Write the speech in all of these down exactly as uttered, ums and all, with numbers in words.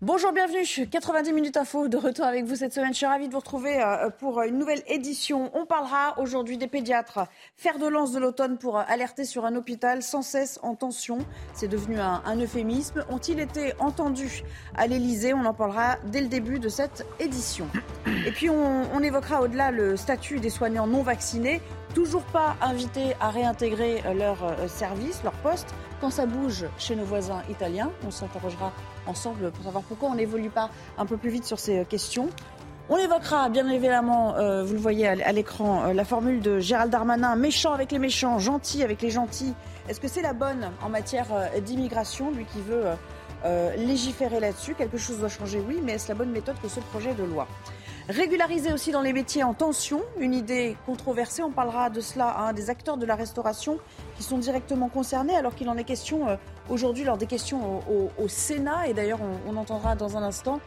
Bonjour, bienvenue. quatre-vingt-dix Minutes Info de retour avec vous cette semaine. Je suis ravie de vous retrouver pour une nouvelle édition. On parlera aujourd'hui des pédiatres. Fer de lance de l'automne pour alerter sur un hôpital sans cesse en tension. C'est devenu un, un euphémisme. Ont-ils été entendus à l'Élysée? On en parlera dès le début de cette édition. Et puis on, on évoquera au-delà le statut des soignants non vaccinés. Toujours pas invités à réintégrer leur service, leur poste. Quand ça bouge chez nos voisins italiens, on s'interrogera ensemble pour savoir pourquoi on n'évolue pas un peu plus vite sur ces questions. On évoquera bien évidemment, euh, vous le voyez à l'écran, euh, la formule de Gérald Darmanin, méchant avec les méchants, gentil avec les gentils. Est-ce que c'est la bonne en matière euh, d'immigration, lui qui veut euh, euh, légiférer là-dessus? Quelque chose doit changer, oui, mais est-ce la bonne méthode que ce projet de loi? Régulariser aussi dans les métiers en tension, une idée controversée, on parlera de cela, hein, des acteurs de la restauration qui sont directement concernés alors qu'il en est question euh, aujourd'hui lors des questions au, au, au Sénat. Et d'ailleurs, on, on entendra dans un instant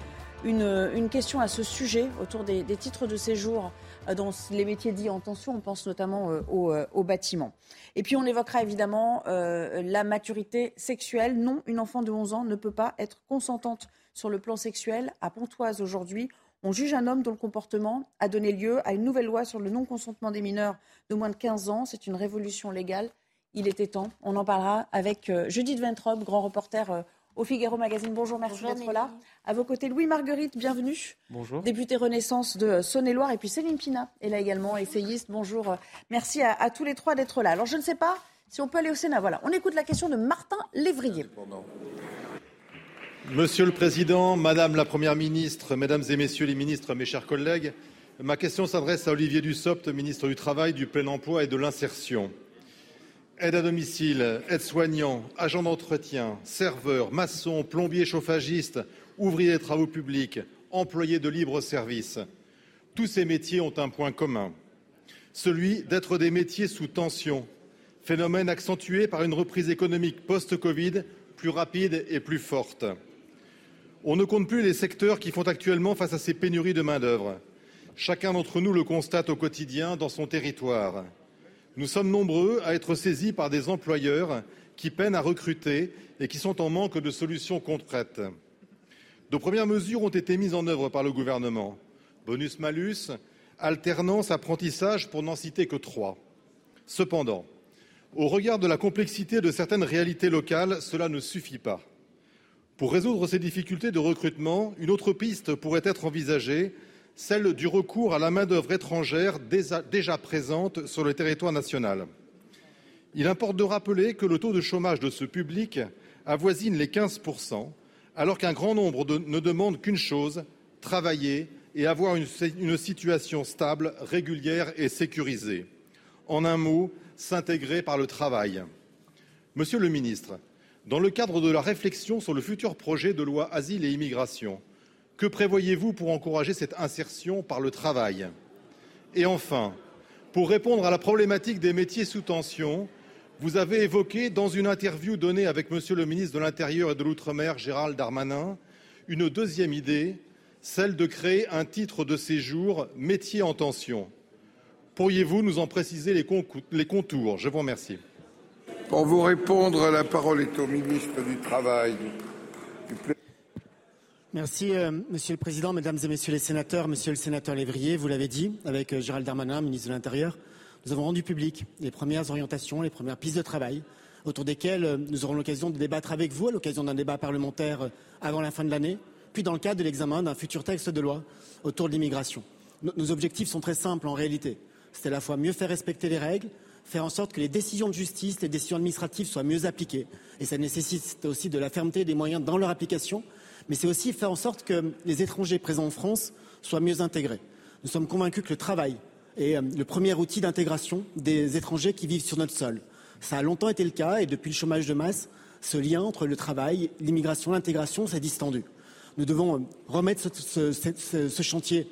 une, une question à ce sujet autour des, des titres de séjour euh, dans les métiers dits en tension. On pense notamment euh, au, euh, au bâtiment. Et puis on évoquera évidemment euh, la maturité sexuelle. Non, une enfant de onze ans ne peut pas être consentante sur le plan sexuel à Pontoise aujourd'hui. On juge un homme dont le comportement a donné lieu à une nouvelle loi sur le non-consentement des mineurs de moins de quinze ans. C'est une révolution légale. Il était temps. On en parlera avec Judith Ventrop, grand reporter au Figaro Magazine. Bonjour, merci Bonjour, d'être Mélie. Là. À vos côtés, Louis Marguerite, bienvenue. Bonjour. Député Renaissance de Saône-et-Loire. Et puis Céline Pina est là également, essayiste. Bonjour. Merci à, à tous les trois d'être là. Alors je ne sais pas si on peut aller au Sénat. Voilà, on écoute la question de Martin Lévrier. Pendant. Monsieur le Président, Madame la Première Ministre, Mesdames et Messieurs les Ministres, mes chers collègues, ma question s'adresse à Olivier Dussopt, ministre du Travail, du Plein Emploi et de l'Insertion. Aide à domicile, aide-soignant, agent d'entretien, serveur, maçon, plombier, chauffagiste, ouvrier des travaux publics, employé de libre-service. Tous ces métiers ont un point commun, celui d'être des métiers sous tension, phénomène accentué par une reprise économique post-Covid plus rapide et plus forte. On ne compte plus les secteurs qui font actuellement face à ces pénuries de main-d'œuvre. Chacun d'entre nous le constate au quotidien dans son territoire. Nous sommes nombreux à être saisis par des employeurs qui peinent à recruter et qui sont en manque de solutions concrètes. De premières mesures ont été mises en œuvre par le gouvernement. Bonus-malus, alternance, apprentissage, pour n'en citer que trois. Cependant, au regard de la complexité de certaines réalités locales, cela ne suffit pas. Pour résoudre ces difficultés de recrutement, une autre piste pourrait être envisagée, celle du recours à la main-d'œuvre étrangère déjà présente sur le territoire national. Il importe de rappeler que le taux de chômage de ce public avoisine les quinze pour cent, alors qu'un grand nombre de, ne demande qu'une chose, travailler et avoir une, une situation stable, régulière et sécurisée. En un mot, s'intégrer par le travail. Monsieur le ministre, dans le cadre de la réflexion sur le futur projet de loi Asile et Immigration, que prévoyez-vous pour encourager cette insertion par le travail? Et enfin, pour répondre à la problématique des métiers sous tension, vous avez évoqué dans une interview donnée avec Monsieur le ministre de l'Intérieur et de l'Outre-mer, Gérald Darmanin, une deuxième idée, celle de créer un titre de séjour « Métiers en tension ». Pourriez-vous nous en préciser les, concou- les contours? Je vous remercie. Pour vous répondre, la parole est au ministre du Travail. Merci, euh, Monsieur le Président, Mesdames et Messieurs les Sénateurs. Monsieur le Sénateur Lévrier, vous l'avez dit, avec Gérald Darmanin, ministre de l'Intérieur, nous avons rendu public les premières orientations, les premières pistes de travail, autour desquelles nous aurons l'occasion de débattre avec vous à l'occasion d'un débat parlementaire avant la fin de l'année, puis dans le cadre de l'examen d'un futur texte de loi autour de l'immigration. Nos, nos objectifs sont très simples en réalité. C'est à la fois mieux faire respecter les règles, faire en sorte que les décisions de justice, les décisions administratives soient mieux appliquées. Et ça nécessite aussi de la fermeté et des moyens dans leur application. Mais c'est aussi faire en sorte que les étrangers présents en France soient mieux intégrés. Nous sommes convaincus que le travail est le premier outil d'intégration des étrangers qui vivent sur notre sol. Ça a longtemps été le cas et depuis le chômage de masse, ce lien entre le travail, l'immigration, l'intégration s'est distendu. Nous devons remettre ce, ce, ce, ce chantier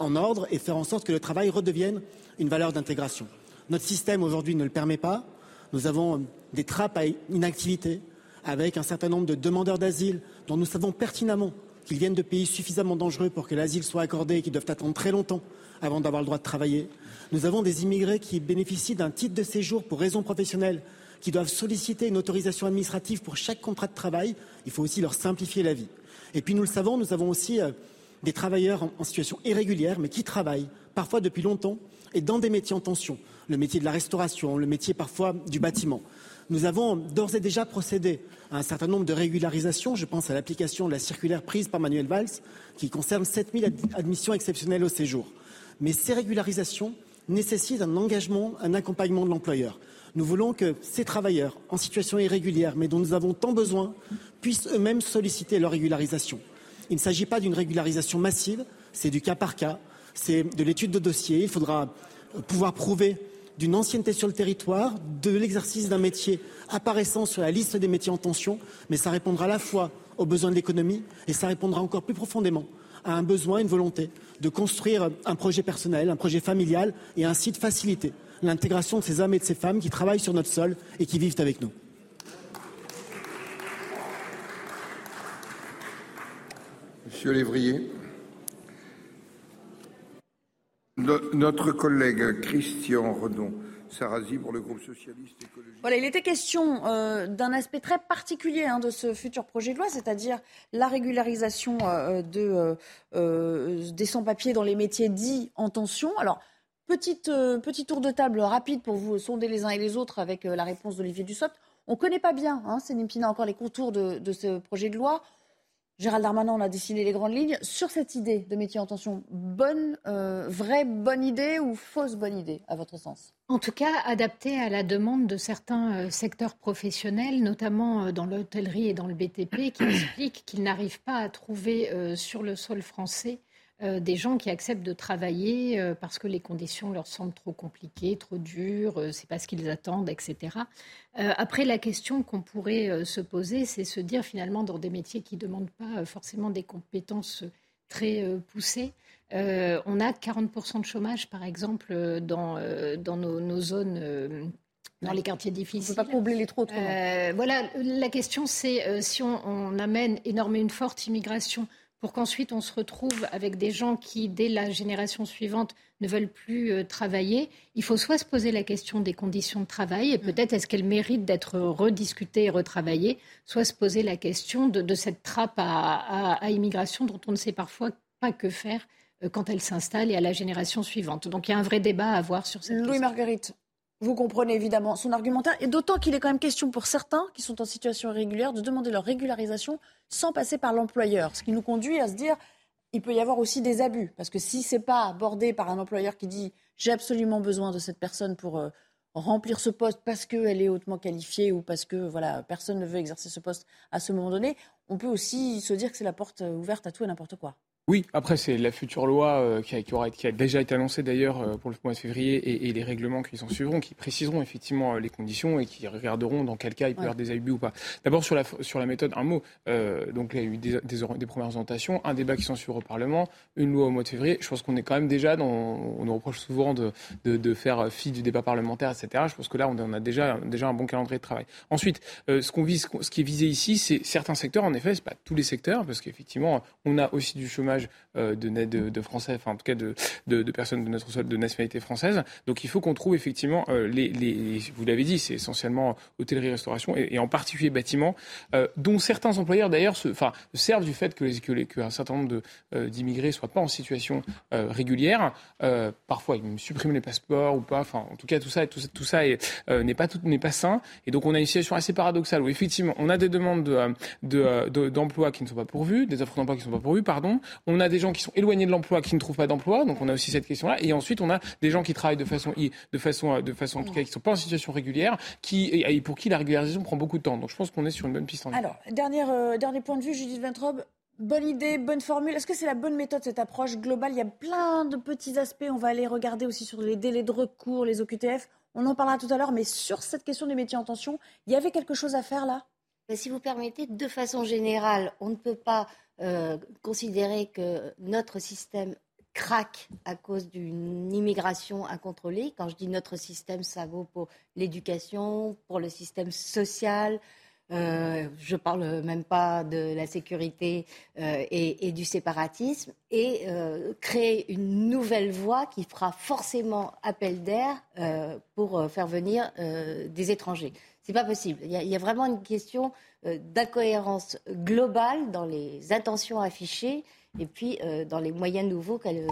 en ordre et faire en sorte que le travail redevienne une valeur d'intégration. Notre système aujourd'hui ne le permet pas. Nous avons des trappes à inactivité avec un certain nombre de demandeurs d'asile dont nous savons pertinemment qu'ils viennent de pays suffisamment dangereux pour que l'asile soit accordé et qu'ils doivent attendre très longtemps avant d'avoir le droit de travailler. Nous avons des immigrés qui bénéficient d'un titre de séjour pour raison professionnelle, qui doivent solliciter une autorisation administrative pour chaque contrat de travail. Il faut aussi leur simplifier la vie. Et puis nous le savons, nous avons aussi euh, des travailleurs en, en situation irrégulière, mais qui travaillent parfois depuis longtemps et dans des métiers en tension. Le métier de la restauration, le métier parfois du bâtiment. Nous avons d'ores et déjà procédé à un certain nombre de régularisations. Je pense à l'application de la circulaire prise par Manuel Valls qui concerne sept mille admissions exceptionnelles au séjour. Mais ces régularisations nécessitent un engagement, un accompagnement de l'employeur. Nous voulons que ces travailleurs en situation irrégulière, mais dont nous avons tant besoin, puissent eux-mêmes solliciter leur régularisation. Il ne s'agit pas d'une régularisation massive, c'est du cas par cas, c'est de l'étude de dossier. Il faudra pouvoir prouver d'une ancienneté sur le territoire, de l'exercice d'un métier apparaissant sur la liste des métiers en tension, mais ça répondra à la fois aux besoins de l'économie et ça répondra encore plus profondément à un besoin, une volonté de construire un projet personnel, un projet familial et ainsi de faciliter l'intégration de ces hommes et de ces femmes qui travaillent sur notre sol et qui vivent avec nous. Monsieur Lévrier. Notre collègue Christian Redon Sarrasi pour le groupe socialiste écologiste. Voilà, il était question euh, d'un aspect très particulier hein, de ce futur projet de loi, c'est-à-dire la régularisation euh, de, euh, des sans-papiers dans les métiers dits en tension. Alors, petite, euh, petit tour de table rapide pour vous sonder les uns et les autres avec euh, la réponse d'Olivier Dussopt. On ne connaît pas bien, hein, Céline Pina, encore les contours de, de ce projet de loi. Gérald Darmanin, on a dessiné les grandes lignes. Sur cette idée de métier en tension, bonne, euh, vraie bonne idée ou fausse bonne idée, à votre sens ? En tout cas, adaptée à la demande de certains secteurs professionnels, notamment dans l'hôtellerie et dans le B T P, qui expliquent qu'ils n'arrivent pas à trouver euh, sur le sol français euh, des gens qui acceptent de travailler euh, parce que les conditions leur semblent trop compliquées, trop dures, euh, c'est pas ce qu'ils attendent, et cetera. Après, la question qu'on pourrait se poser, c'est se dire finalement dans des métiers qui ne demandent pas forcément des compétences très poussées. Euh, on a quarante pour cent de chômage, par exemple, dans, dans nos, nos zones, dans les quartiers difficiles. On ne peut pas combler les trous. Euh, voilà, la question c'est euh, si on, on amène énormément une forte immigration pour qu'ensuite on se retrouve avec des gens qui, dès la génération suivante, ne veulent plus euh, travailler. Il faut soit se poser la question des conditions de travail, et peut-être est-ce qu'elles méritent d'être rediscutées et retravaillées, soit se poser la question de, de cette trappe à, à, à immigration dont on ne sait parfois pas que faire euh, quand elle s'installe et à la génération suivante. Donc il y a un vrai débat à avoir sur cette Louis question. Marguerite, vous comprenez évidemment son argumentaire, et d'autant qu'il est quand même question pour certains qui sont en situation irrégulière de demander leur régularisation sans passer par l'employeur. Ce qui nous conduit à se dire il peut y avoir aussi des abus. Parce que si ce n'est pas abordé par un employeur qui dit « j'ai absolument besoin de cette personne pour euh, remplir ce poste parce qu'elle est hautement qualifiée ou parce que voilà, personne ne veut exercer ce poste à ce moment donné », on peut aussi se dire que c'est la porte ouverte à tout et n'importe quoi. Oui, après c'est la future loi qui a, qui aura, qui a déjà été annoncée d'ailleurs pour le mois de février et, et les règlements qui s'en suivront, qui préciseront effectivement les conditions et qui regarderont dans quel cas il peut y avoir des abus ou pas. D'abord sur la, sur la méthode, un mot. Euh, donc il y a eu des, des, des premières orientations, un débat qui s'en suivra au Parlement, une loi au mois de février. Je pense qu'on est quand même déjà dans... On nous reproche souvent de, de, de faire fi du débat parlementaire, et cetera. Je pense que là on a déjà, déjà un bon calendrier de travail. Ensuite, euh, ce, qu'on vise, ce qui est visé ici, c'est certains secteurs, en effet, c'est pas tous les secteurs, parce qu'effectivement on a aussi du chômage De, de, de français, enfin en tout cas de, de, de personnes de notre sol de nationalité française. Donc il faut qu'on trouve effectivement euh, les, les, vous l'avez dit, c'est essentiellement hôtellerie, restauration et, et en particulier bâtiment, euh, dont certains employeurs d'ailleurs se, enfin servent du fait que les, que les, qu'un certain nombre de, euh, d'immigrés soient pas en situation euh, régulière. Euh, parfois ils suppriment les passeports ou pas. Enfin en tout cas tout ça, tout ça, tout ça est, euh, n'est pas tout, n'est pas sain. Et donc on a une situation assez paradoxale où effectivement on a des demandes de, de, de, d'emploi qui ne sont pas pourvues, des offres d'emploi qui ne sont pas pourvues, pardon. On a des gens qui sont éloignés de l'emploi, qui ne trouvent pas d'emploi, donc on a aussi cette question-là. Et ensuite, on a des gens qui travaillent de façon, de façon, de façon en tout cas, qui ne sont pas en situation régulière, qui, et pour qui la régularisation prend beaucoup de temps. Donc je pense qu'on est sur une bonne piste en ligne. Alors, dernière, euh, dernier point de vue, Judith Ventrop, bonne idée, bonne formule. Est-ce que c'est la bonne méthode, cette approche globale ? Il y a plein de petits aspects. On va aller regarder aussi sur les délais de recours, les O Q T F. On en parlera tout à l'heure, mais sur cette question des métiers en tension, il y avait quelque chose à faire là ? Si vous permettez, de façon générale, on ne peut pas euh, considérer que notre système craque à cause d'une immigration incontrôlée. Quand je dis notre système, ça vaut pour l'éducation, pour le système social. Euh, je ne parle même pas de la sécurité euh, et, et du séparatisme. Et euh, créer une nouvelle voie qui fera forcément appel d'air euh, pour faire venir euh, des étrangers. C'est pas possible. Il y a, il y a vraiment une question euh, d'incohérence globale dans les intentions affichées et puis euh, dans les moyens nouveaux qu'elle,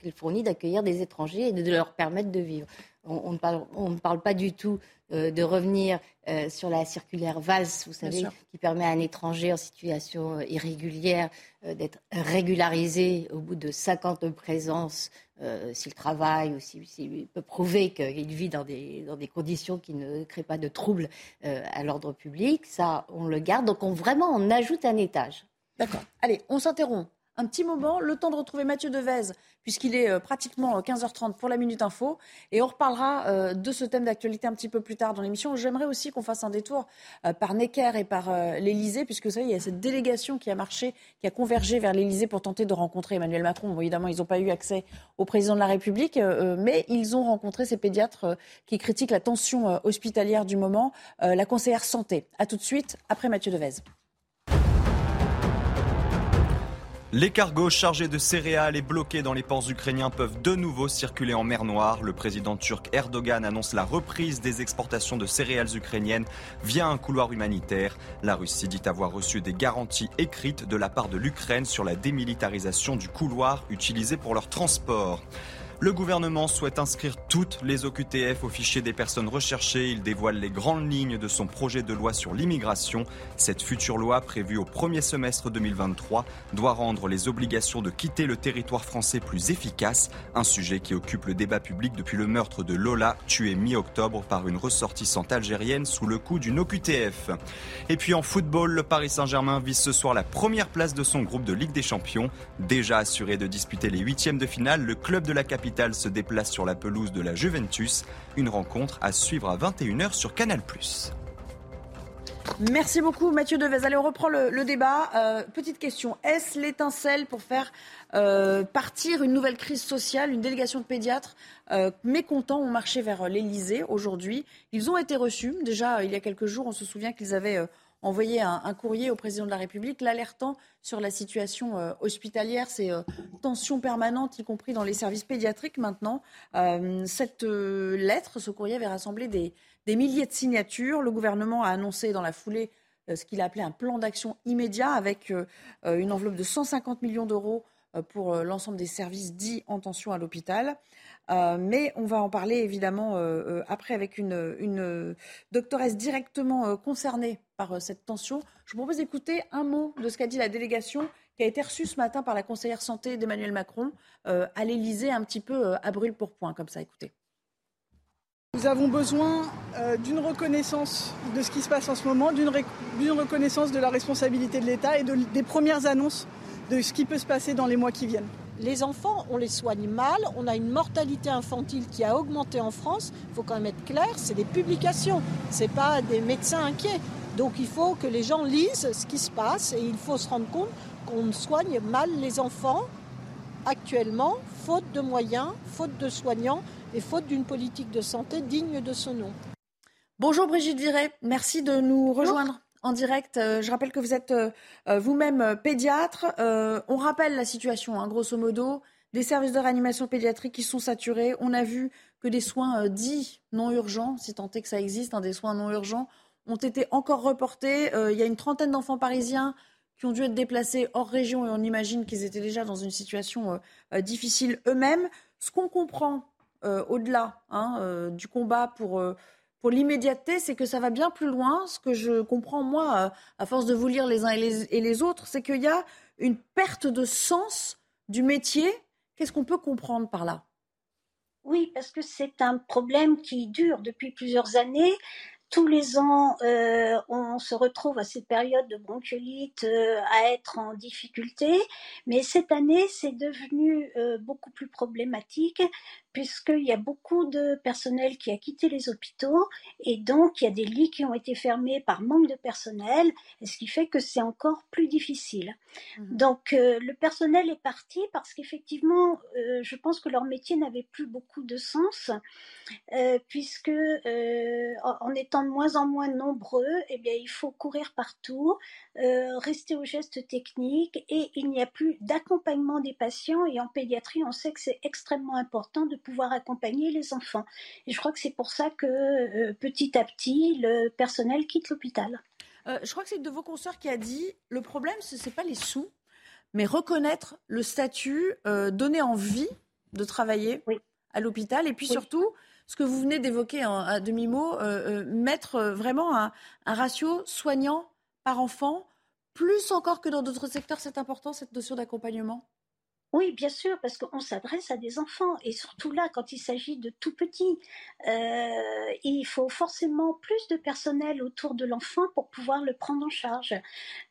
qu'elle fournit d'accueillir des étrangers et de, de leur permettre de vivre. On, on, ne parle, on ne parle pas du tout euh, de revenir euh, sur la circulaire Valls, vous savez, qui permet à un étranger en situation irrégulière euh, d'être régularisé au bout de cinquante présences euh, s'il travaille ou s'il, s'il peut prouver qu'il vit dans des, dans des conditions qui ne créent pas de troubles euh, à l'ordre public. Ça, on le garde. Donc, on, vraiment, on ajoute un étage. D'accord. Allez, on s'interrompt. Un petit moment, le temps de retrouver Mathieu Devèze, puisqu'il est euh, pratiquement quinze heures trente pour la Minute Info. Et on reparlera euh, de ce thème d'actualité un petit peu plus tard dans l'émission. J'aimerais aussi qu'on fasse un détour euh, par Necker et par euh, l'Elysée, puisque vous savez, il y a cette délégation qui a marché, qui a convergé vers l'Elysée pour tenter de rencontrer Emmanuel Macron. Bon, évidemment, ils n'ont pas eu accès au président de la République, euh, mais ils ont rencontré ces pédiatres euh, qui critiquent la tension euh, hospitalière du moment, euh, la conseillère santé. A tout de suite, après Mathieu Devèze. Les cargos chargés de céréales et bloqués dans les ports ukrainiens peuvent de nouveau circuler en mer Noire. Le président turc Erdogan annonce la reprise des exportations de céréales ukrainiennes via un couloir humanitaire. La Russie dit avoir reçu des garanties écrites de la part de l'Ukraine sur la démilitarisation du couloir utilisé pour leur transport. Le gouvernement souhaite inscrire toutes les O Q T F au fichier des personnes recherchées. Il dévoile les grandes lignes de son projet de loi sur l'immigration. Cette future loi, prévue au premier semestre deux mille vingt-trois, doit rendre les obligations de quitter le territoire français plus efficaces. Un sujet qui occupe le débat public depuis le meurtre de Lola, tuée mi-octobre par une ressortissante algérienne sous le coup d'une O Q T F. Et puis en football, le Paris Saint-Germain vise ce soir la première place de son groupe de Ligue des Champions. Déjà assuré de disputer les huitièmes de finale, le club de la capitale se déplace sur la pelouse de la Juventus. Une rencontre à suivre à vingt et une heures sur Canal plus. Merci beaucoup Mathieu Devèze. Allez, on reprend le, le débat. Euh, petite question, est-ce l'étincelle pour faire euh, partir une nouvelle crise sociale? Une délégation de pédiatres euh, mécontents ont marché vers l'Elysée aujourd'hui. Ils ont été reçus. Déjà, il y a quelques jours, on se souvient qu'ils avaient... Euh, envoyer un, un courrier au président de la République l'alertant sur la situation euh, hospitalière, ces euh, tensions permanentes, y compris dans les services pédiatriques maintenant. Euh, cette euh, lettre, ce courrier avait rassemblé des, des milliers de signatures. Le gouvernement a annoncé dans la foulée euh, ce qu'il a appelé un plan d'action immédiat avec euh, une enveloppe de cent cinquante millions d'euros euh, pour euh, l'ensemble des services dits en tension à l'hôpital. Euh, mais on va en parler évidemment euh, euh, après avec une, une euh, doctoresse directement euh, concernée par euh, cette tension. Je vous propose d'écouter un mot de ce qu'a dit la délégation qui a été reçue ce matin par la conseillère santé d'Emmanuel Macron euh, à l'Elysée, un petit peu euh, à brûle-pourpoint, comme ça, écoutez. Nous avons besoin euh, d'une reconnaissance de ce qui se passe en ce moment, d'une, ré- d'une reconnaissance de la responsabilité de l'État et de, des premières annonces de ce qui peut se passer dans les mois qui viennent. Les enfants, on les soigne mal, on a une mortalité infantile qui a augmenté en France. Il faut quand même être clair, c'est des publications, c'est pas des médecins inquiets. Donc il faut que les gens lisent ce qui se passe et il faut se rendre compte qu'on soigne mal les enfants actuellement, faute de moyens, faute de soignants et faute d'une politique de santé digne de ce nom. Bonjour Brigitte Viret, merci de nous rejoindre. Bonjour. En direct, je rappelle que vous êtes vous-même pédiatre. Euh, on rappelle la situation, hein, grosso modo, des services de réanimation pédiatrique qui sont saturés. On a vu que des soins euh, dits non urgents, si tant est que ça existe, hein, des soins non urgents, ont été encore reportés. Euh, il y a une trentaine d'enfants parisiens qui ont dû être déplacés hors région et on imagine qu'ils étaient déjà dans une situation euh, euh, difficile eux-mêmes. Ce qu'on comprend euh, au-delà hein, euh, du combat pour... Euh, Pour l'immédiateté, c'est que ça va bien plus loin. Ce que je comprends, moi, à force de vous lire les uns et les, et les autres, c'est qu'il y a une perte de sens du métier. Qu'est-ce qu'on peut comprendre par là ? Oui, parce que c'est un problème qui dure depuis plusieurs années. Tous les ans, euh, on se retrouve à cette période de bronchiolite euh, à être en difficulté. Mais cette année, c'est devenu euh, beaucoup plus problématique puisqu'il y a beaucoup de personnel qui a quitté les hôpitaux et donc il y a des lits qui ont été fermés par manque de personnel, ce qui fait que c'est encore plus difficile. Mmh. Donc euh, le personnel est parti parce qu'effectivement, euh, je pense que leur métier n'avait plus beaucoup de sens, euh, puisque euh, en étant de moins en moins nombreux, eh bien, il faut courir partout, euh, rester aux gestes techniques et il n'y a plus d'accompagnement des patients et en pédiatrie, on sait que c'est extrêmement important de pouvoir accompagner les enfants. Et je crois que c'est pour ça que euh, petit à petit, le personnel quitte l'hôpital. Euh, je crois que c'est une de vos consoeurs qui a dit « Le problème, ce n'est pas les sous, mais reconnaître le statut, euh, donner envie de travailler oui. à l'hôpital. » Et puis oui. surtout, ce que vous venez d'évoquer hein, à demi-mot, euh, euh, mettre vraiment un, un ratio soignant par enfant, plus encore que dans d'autres secteurs, c'est important cette notion d'accompagnement. Oui, bien sûr, parce qu'on s'adresse à des enfants, et surtout là, quand il s'agit de tout petits, euh, il faut forcément plus de personnel autour de l'enfant pour pouvoir le prendre en charge.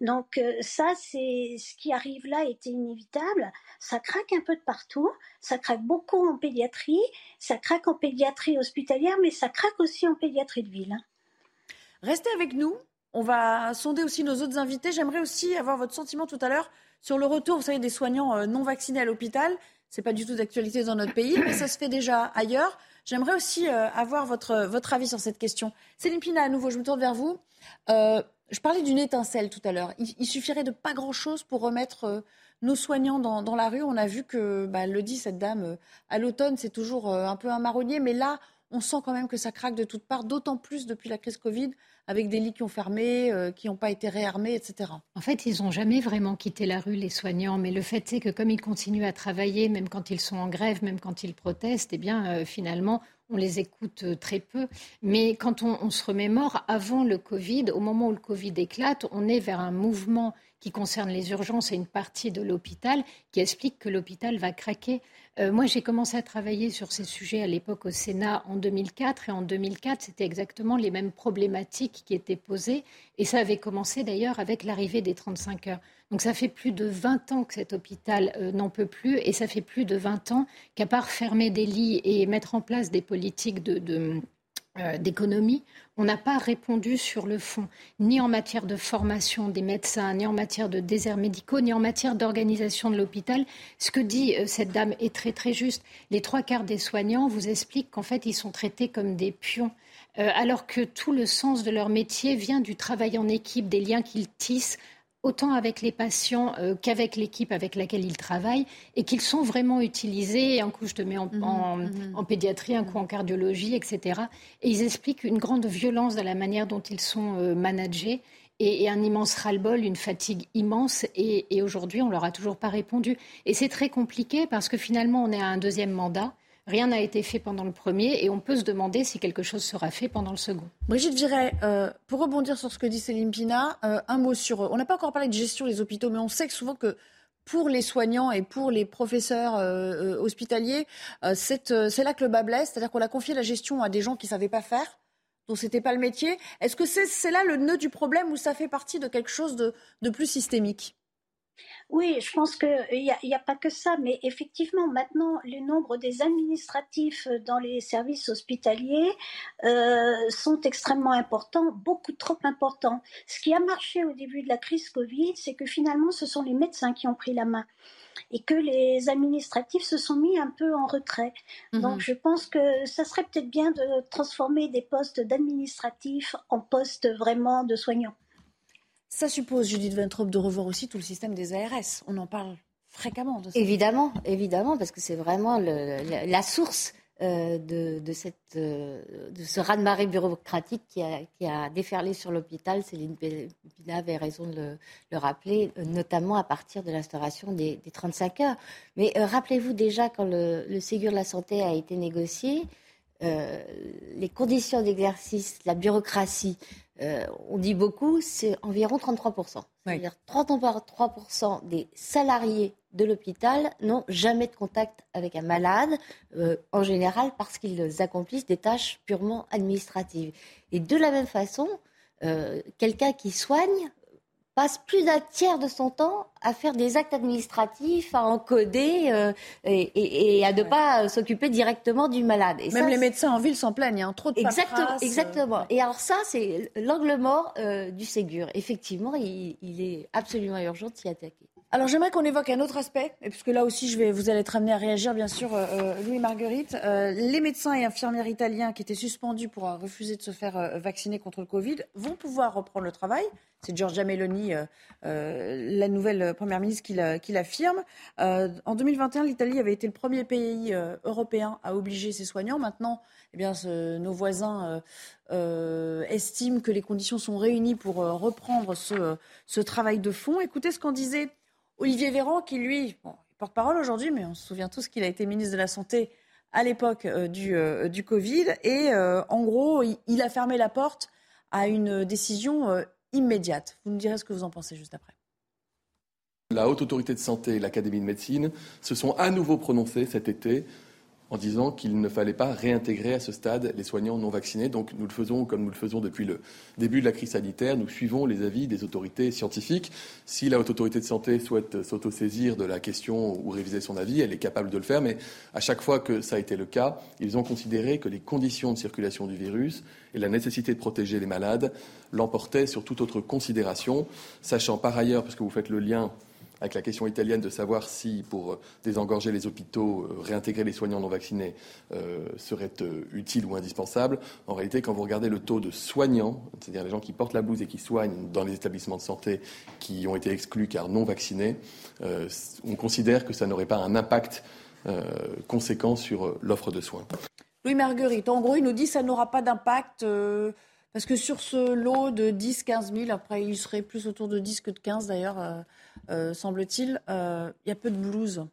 Donc euh, ça, c'est ce qui arrive là était inévitable. Ça craque un peu de partout, ça craque beaucoup en pédiatrie, ça craque en pédiatrie hospitalière, mais ça craque aussi en pédiatrie de ville. Restez avec nous, on va sonder aussi nos autres invités. J'aimerais aussi avoir votre sentiment tout à l'heure sur le retour, vous savez, des soignants non vaccinés à l'hôpital. Ce n'est pas du tout d'actualité dans notre pays, mais ça se fait déjà ailleurs. J'aimerais aussi euh, avoir votre, votre avis sur cette question. Céline Pina, à nouveau, je me tourne vers vous. Euh, je parlais d'une étincelle tout à l'heure. Il, il suffirait de pas grand-chose pour remettre euh, nos soignants dans, dans la rue. On a vu que, bah, le dit cette dame, euh, à l'automne, c'est toujours euh, un peu un marronnier. Mais là, on sent quand même que ça craque de toutes parts, d'autant plus depuis la crise Covid, avec des lits qui ont fermé, euh, qui n'ont pas été réarmés, et cetera. En fait, ils n'ont jamais vraiment quitté la rue, les soignants. Mais le fait, c'est que comme ils continuent à travailler, même quand ils sont en grève, même quand ils protestent, eh bien, euh, finalement, on les écoute très peu. Mais quand on, on se remémore, avant le Covid, au moment où le Covid éclate, on est vers un mouvement qui concerne les urgences et une partie de l'hôpital, qui explique que l'hôpital va craquer. Euh, moi, j'ai commencé à travailler sur ces sujets à l'époque au Sénat en deux mille quatre. Et en deux mille quatre, c'était exactement les mêmes problématiques qui étaient posées. Et ça avait commencé d'ailleurs avec l'arrivée des trente-cinq heures. Donc ça fait plus de vingt ans que cet hôpital euh, n'en peut plus. Et ça fait plus de vingt ans qu'à part fermer des lits et mettre en place des politiques de... de d'économie, on n'a pas répondu sur le fond, ni en matière de formation des médecins, ni en matière de déserts médicaux, ni en matière d'organisation de l'hôpital. Ce que dit euh, cette dame est très très juste. Les trois quarts des soignants vous expliquent qu'en fait, ils sont traités comme des pions, euh, alors que tout le sens de leur métier vient du travail en équipe, des liens qu'ils tissent, autant avec les patients euh, qu'avec l'équipe avec laquelle ils travaillent, et qu'ils sont vraiment utilisés. Un coup, je te mets en, mmh, en, mmh. en pédiatrie, un coup en cardiologie, et cetera. Et ils expliquent une grande violence dans la manière dont ils sont euh, managés, et, et un immense ras-le-bol, une fatigue immense. Et, et aujourd'hui, on ne leur a toujours pas répondu. Et c'est très compliqué parce que finalement, on est à un deuxième mandat. Rien n'a été fait pendant le premier et on peut se demander si quelque chose sera fait pendant le second. Brigitte Viret, euh, pour rebondir sur ce que dit Céline Pina, euh, un mot sur... On n'a pas encore parlé de gestion des hôpitaux, mais on sait que souvent que pour les soignants et pour les professeurs euh, hospitaliers, euh, c'est, euh, c'est là que le bât blesse, c'est-à-dire qu'on a confié la gestion à des gens qui ne savaient pas faire, dont ce n'était pas le métier. Est-ce que c'est, c'est là le nœud du problème ou ça fait partie de quelque chose de, de plus systémique ? Oui, je pense qu'il n'y a, y a pas que ça, mais effectivement, maintenant, le nombre des administratifs dans les services hospitaliers euh, sont extrêmement importants, beaucoup trop importants. Ce qui a marché au début de la crise Covid, c'est que finalement, ce sont les médecins qui ont pris la main et que les administratifs se sont mis un peu en retrait. Mmh. Donc, je pense que ça serait peut-être bien de transformer des postes d'administratifs en postes vraiment de soignants. Ça suppose, Judith Ventrop, de revoir aussi tout le système des A R S. On en parle fréquemment. De ça. Évidemment, évidemment, parce que c'est vraiment le, la, la source euh, de, de, cette, euh, de ce raz-de-marée bureaucratique qui a, qui a déferlé sur l'hôpital. Céline Pina avait raison de le, le rappeler, notamment à partir de l'instauration des, des trente-cinq heures. Mais euh, rappelez-vous déjà, quand le, le Ségur de la Santé a été négocié, euh, les conditions d'exercice, la bureaucratie, Euh, on dit beaucoup, c'est environ trente-trois pour cent. C'est-à-dire trente-trois pour cent des salariés de l'hôpital n'ont jamais de contact avec un malade, euh, en général parce qu'ils accomplissent des tâches purement administratives. Et de la même façon, euh, quelqu'un qui soigne passe plus d'un tiers de son temps à faire des actes administratifs, à encoder euh, et, et, et à ne ouais. pas s'occuper directement du malade. Et Même ça, les c'est... médecins en ville s'en plaignent, il y a un trop de paperasse. Exactement, exactement. Et alors ça, c'est l'angle mort euh, du Ségur. Effectivement, il, il est absolument urgent de s'y attaquer. Alors j'aimerais qu'on évoque un autre aspect, et puisque là aussi je vais, vous allez être amené à réagir bien sûr, euh, Louis Marguerite. Euh, les médecins et infirmières italiens qui étaient suspendus pour euh, refuser de se faire euh, vacciner contre le Covid vont pouvoir reprendre le travail. C'est Giorgia Meloni, euh, euh, la nouvelle première ministre, qui, la, qui l'affirme. Euh, en deux mille vingt et un, l'Italie avait été le premier pays euh, européen à obliger ses soignants. Maintenant, eh bien, ce, nos voisins euh, euh, estiment que les conditions sont réunies pour euh, reprendre ce, euh, ce travail de fond. Écoutez ce qu'en disait Olivier Véran, qui lui, bon, porte-parole aujourd'hui, mais on se souvient tous qu'il a été ministre de la Santé à l'époque euh, du, euh, du Covid. Et euh, en gros, il, il a fermé la porte à une décision euh, immédiate. Vous me direz ce que vous en pensez juste après. La Haute Autorité de Santé et l'Académie de médecine se sont à nouveau prononcées cet été en disant qu'il ne fallait pas réintégrer à ce stade les soignants non vaccinés. Donc nous le faisons comme nous le faisons depuis le début de la crise sanitaire. Nous suivons les avis des autorités scientifiques. Si la Haute Autorité de Santé souhaite s'autosaisir de la question ou réviser son avis, elle est capable de le faire. Mais à chaque fois que ça a été le cas, ils ont considéré que les conditions de circulation du virus et la nécessité de protéger les malades l'emportaient sur toute autre considération, sachant par ailleurs, parce que vous faites le lien avec la question italienne de savoir si, pour désengorger les hôpitaux, réintégrer les soignants non vaccinés euh, serait euh, utile ou indispensable. En réalité, quand vous regardez le taux de soignants, c'est-à-dire les gens qui portent la blouse et qui soignent dans les établissements de santé, qui ont été exclus car non vaccinés, euh, on considère que ça n'aurait pas un impact euh, conséquent sur l'offre de soins. Louis Marguerite, en gros, il nous dit que ça n'aura pas d'impact... Euh... Parce que sur ce lot de dix à quinze mille, après il serait plus autour de dix que de quinze d'ailleurs, euh, euh, semble-t-il, euh, il y a peu de blues.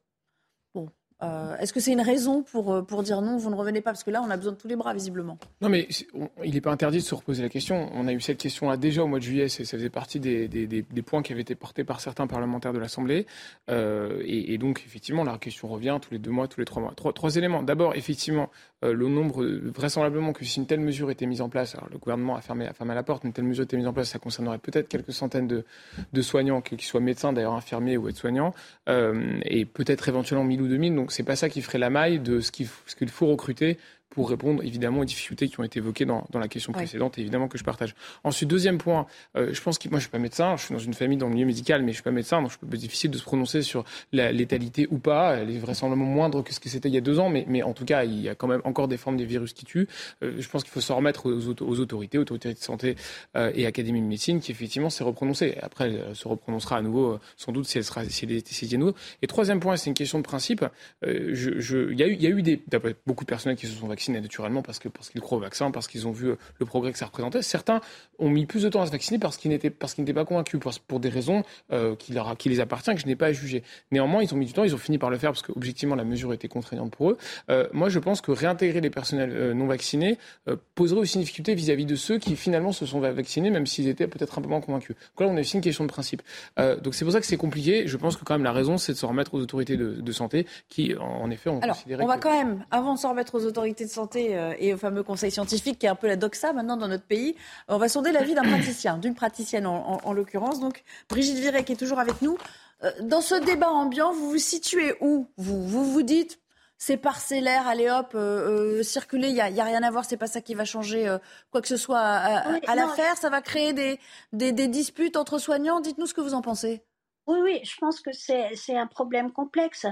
Bon, euh, est-ce que c'est une raison pour, pour dire non, vous ne revenez pas? Parce que là, on a besoin de tous les bras, visiblement. Non, mais on, il n'est pas interdit de se reposer la question. On a eu cette question-là déjà au mois de juillet, ça faisait partie des, des, des, des points qui avaient été portés par certains parlementaires de l'Assemblée. Euh, et, et donc, effectivement, la question revient tous les deux mois, tous les trois mois. Trois, trois éléments. D'abord, effectivement... Euh, le nombre, vraisemblablement que si une telle mesure était mise en place, alors le gouvernement a fermé, a fermé la porte, une telle mesure était mise en place, ça concernerait peut-être quelques centaines de, de soignants, qu'ils soient médecins, d'ailleurs infirmiers ou aides-soignants, euh, et peut-être éventuellement mille ou deux mille, donc c'est pas ça qui ferait la maille de ce qu'il, ce qu'il faut recruter pour répondre évidemment aux difficultés qui ont été évoquées dans, dans la question précédente, et évidemment que je partage. Ensuite, deuxième point, euh, je pense que moi je suis pas médecin, je suis dans une famille dans le milieu médical, mais je suis pas médecin, donc c'est difficile de se prononcer sur la létalité ou pas, elle est vraisemblablement moindre que ce que c'était il y a deux ans, mais, mais en tout cas il y a quand même encore des formes des virus qui tuent. Euh, je pense qu'il faut s'en remettre aux, auto- aux autorités, autorités de santé euh, et académie de médecine, qui effectivement s'est reprononcée. Après, elle se reprononcera à nouveau, euh, sans doute, si elle sera si elle est saisie à nouveau. Et troisième point, c'est une question de principe. Euh, je, je, y a eu, il y a eu des, beaucoup de personnels qui se sont vaccinés naturellement parce que parce qu'ils croient au vaccin, parce qu'ils ont vu le progrès que ça représentait. Certains ont mis plus de temps à se vacciner parce qu'ils n'étaient parce qu'ils n'étaient pas convaincus pour, pour des raisons euh, qui, leur, qui les appartiennent, que je n'ai pas à juger. Néanmoins, ils ont mis du temps, ils ont fini par le faire parce que objectivement la mesure était contraignante pour eux. Euh, moi, je pense que réintégrer les personnels non vaccinés euh, poserait aussi une difficulté vis-à-vis de ceux qui finalement se sont vaccinés, même s'ils étaient peut-être un peu moins convaincus. Donc là, on a aussi une question de principe. Euh, donc c'est pour ça que c'est compliqué. Je pense que quand même la raison, c'est de se remettre aux autorités de, de santé, qui en effet ont Alors, considéré. On va que... quand même, avant de se remettre aux autorités de santé euh, et au fameux conseil scientifique, qui est un peu la doxa maintenant dans notre pays, on va sonder l'avis d'un praticien, d'une praticienne en, en, en l'occurrence. Donc Brigitte Viret, qui est toujours avec nous. Euh, dans ce débat ambiant, vous vous situez où? Vous vous vous dites. C'est parcellaire, allez hop, euh, euh, circuler, il n'y a, y a rien à voir, c'est pas ça qui va changer euh, quoi que ce soit à, à, oui, à l'affaire, ça va créer des, des, des disputes entre soignants, dites-nous ce que vous en pensez. Oui, oui, je pense que c'est, c'est un problème complexe.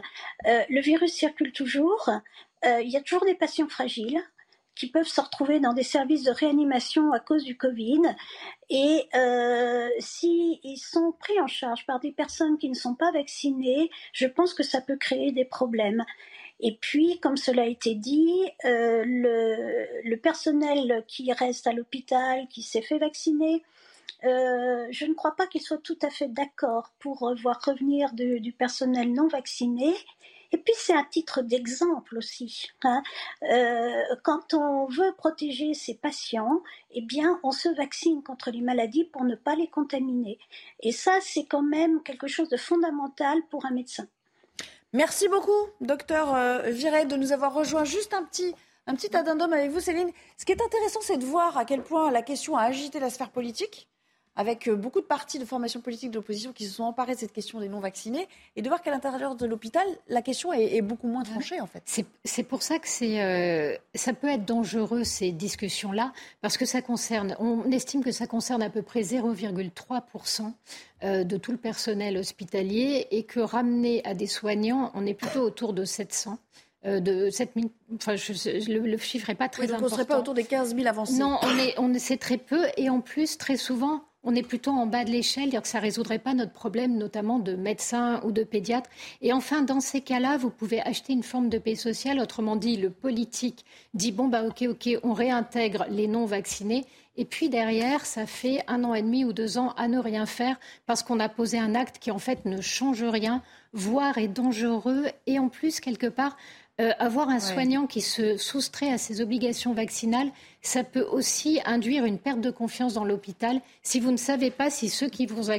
Euh, le virus circule toujours, euh, il y a toujours des patients fragiles qui peuvent se retrouver dans des services de réanimation à cause du Covid, et euh, si ils sont pris en charge par des personnes qui ne sont pas vaccinées, je pense que ça peut créer des problèmes. Et puis, comme cela a été dit, euh, le, le personnel qui reste à l'hôpital, qui s'est fait vacciner, euh, je ne crois pas qu'il soit tout à fait d'accord pour voir revenir de, du personnel non vacciné. Et puis, c'est un titre d'exemple aussi. Hein. Euh, quand on veut protéger ses patients, eh bien, on se vaccine contre les maladies pour ne pas les contaminer. Et ça, c'est quand même quelque chose de fondamental pour un médecin. Merci beaucoup, docteur Viret, de nous avoir rejoint. Juste un petit, un petit addendum avec vous, Céline. Ce qui est intéressant, c'est de voir à quel point la question a agité la sphère politique. avec beaucoup de partis de formations politiques d'opposition qui se sont emparés de cette question des non-vaccinés, et de voir qu'à l'intérieur de l'hôpital, la question est, est beaucoup moins tranchée, en fait. C'est, c'est pour ça que c'est, euh, ça peut être dangereux, ces discussions-là, parce que ça concerne, on estime que ça concerne à peu près zéro virgule trois pour cent de tout le personnel hospitalier, et que ramené à des soignants, on est plutôt autour de sept cents. De sept mille, enfin, je, le, le chiffre n'est pas très oui, donc important. On ne serait pas autour des quinze mille avancés. Non, on est, on, c'est très peu. Et en plus, très souvent, on est plutôt en bas de l'échelle. C'est-à-dire que ça ne résoudrait pas notre problème, notamment de médecins ou de pédiatres. Et enfin, dans ces cas-là, vous pouvez acheter une forme de paix sociale. Autrement dit, le politique dit « bon, bah, ok, ok, on réintègre les non-vaccinés ». Et puis derrière, ça fait un an et demi ou deux ans à ne rien faire parce qu'on a posé un acte qui, en fait, ne change rien, voire est dangereux. Et en plus, quelque part, euh, avoir un ouais. soignant qui se soustrait à ses obligations vaccinales, ça peut aussi induire une perte de confiance dans l'hôpital si vous ne savez pas si ceux qui vous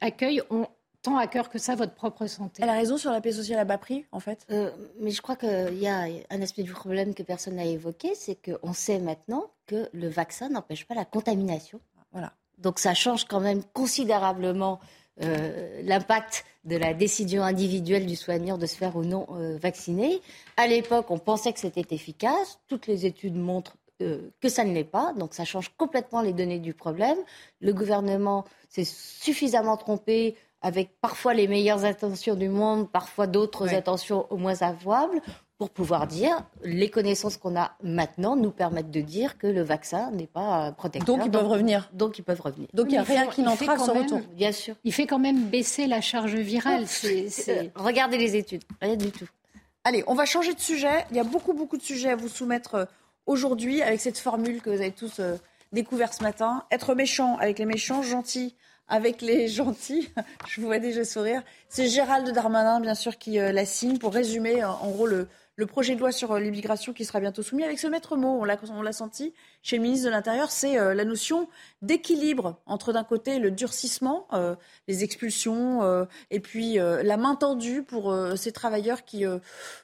accueillent ont tant à cœur que ça votre propre santé. Elle a raison sur la paix sociale à bas prix, en fait. Euh, mais je crois qu'il y a un aspect du problème que personne n'a évoqué, c'est qu'on sait maintenant que le vaccin n'empêche pas la contamination. Voilà. Donc ça change quand même considérablement euh, l'impact de la décision individuelle du soignant de se faire ou non euh, vacciner. À l'époque, on pensait que c'était efficace. Toutes les études montrent Euh, que ça ne l'est pas, donc ça change complètement les données du problème. Le gouvernement s'est suffisamment trompé avec parfois les meilleures intentions du monde, parfois d'autres ouais. intentions au moins avouables, pour pouvoir dire, les connaissances qu'on a maintenant nous permettent de dire que le vaccin n'est pas protecteur. Donc ils peuvent donc, revenir. Donc ils peuvent revenir. Donc il n'y a rien qui n'entrave son retour. Bien sûr. Il fait quand même baisser la charge virale. Oh, c'est, c'est... Euh, regardez les études, rien du tout. Allez, on va changer de sujet. Il y a beaucoup, beaucoup de sujets à vous soumettre aujourd'hui, avec cette formule que vous avez tous euh, découvert ce matin, être méchant avec les méchants, gentil avec les gentils, je vous vois déjà sourire. C'est Gérald Darmanin, bien sûr, qui euh, la signe pour résumer, euh, en gros, le, le projet de loi sur euh, l'immigration qui sera bientôt soumis. Avec ce maître mot, on l'a, on l'a senti chez le ministre de l'Intérieur, c'est euh, la notion d'équilibre entre, d'un côté, le durcissement, euh, les expulsions, euh, et puis euh, la main tendue pour euh, ces travailleurs qui euh,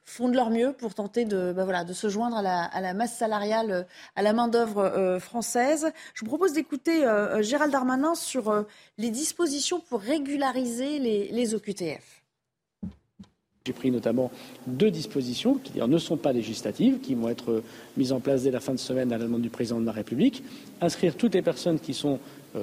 font de leur mieux pour tenter de, bah, voilà, de se joindre à la, à la masse salariale, à la main-d'œuvre euh, française. Je vous propose d'écouter euh, Gérald Darmanin sur euh, les dispositions pour régulariser les, les O Q T F. J'ai pris notamment deux dispositions qui ne sont pas législatives, qui vont être mises en place dès la fin de semaine à la demande du président de la République. Inscrire toutes les personnes qui sont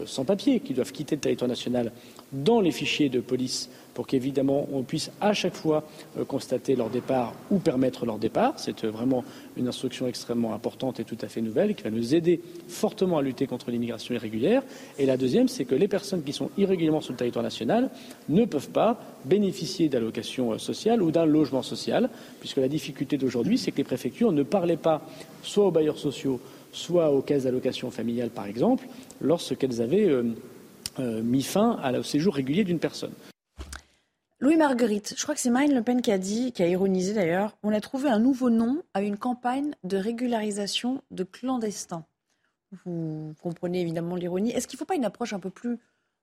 sans papier, qui doivent quitter le territoire national, dans les fichiers de police pour qu'évidemment on puisse à chaque fois constater leur départ ou permettre leur départ. C'est vraiment une instruction extrêmement importante et tout à fait nouvelle qui va nous aider fortement à lutter contre l'immigration irrégulière. Et la deuxième, c'est que les personnes qui sont irrégulièrement sur le territoire national ne peuvent pas bénéficier d'allocations sociales ou d'un logement social, puisque la difficulté d'aujourd'hui, c'est que les préfectures ne parlaient pas soit aux bailleurs sociaux, soit aux caisses d'allocations familiales, par exemple, lorsqu'elles avaient euh, euh, mis fin à la, au séjour régulier d'une personne. Louis Marguerite, je crois que c'est Marine Le Pen qui a dit, qui a ironisé d'ailleurs, on a trouvé un nouveau nom à une campagne de régularisation de clandestins. Vous comprenez évidemment l'ironie. Est-ce qu'il ne faut pas une approche un peu plus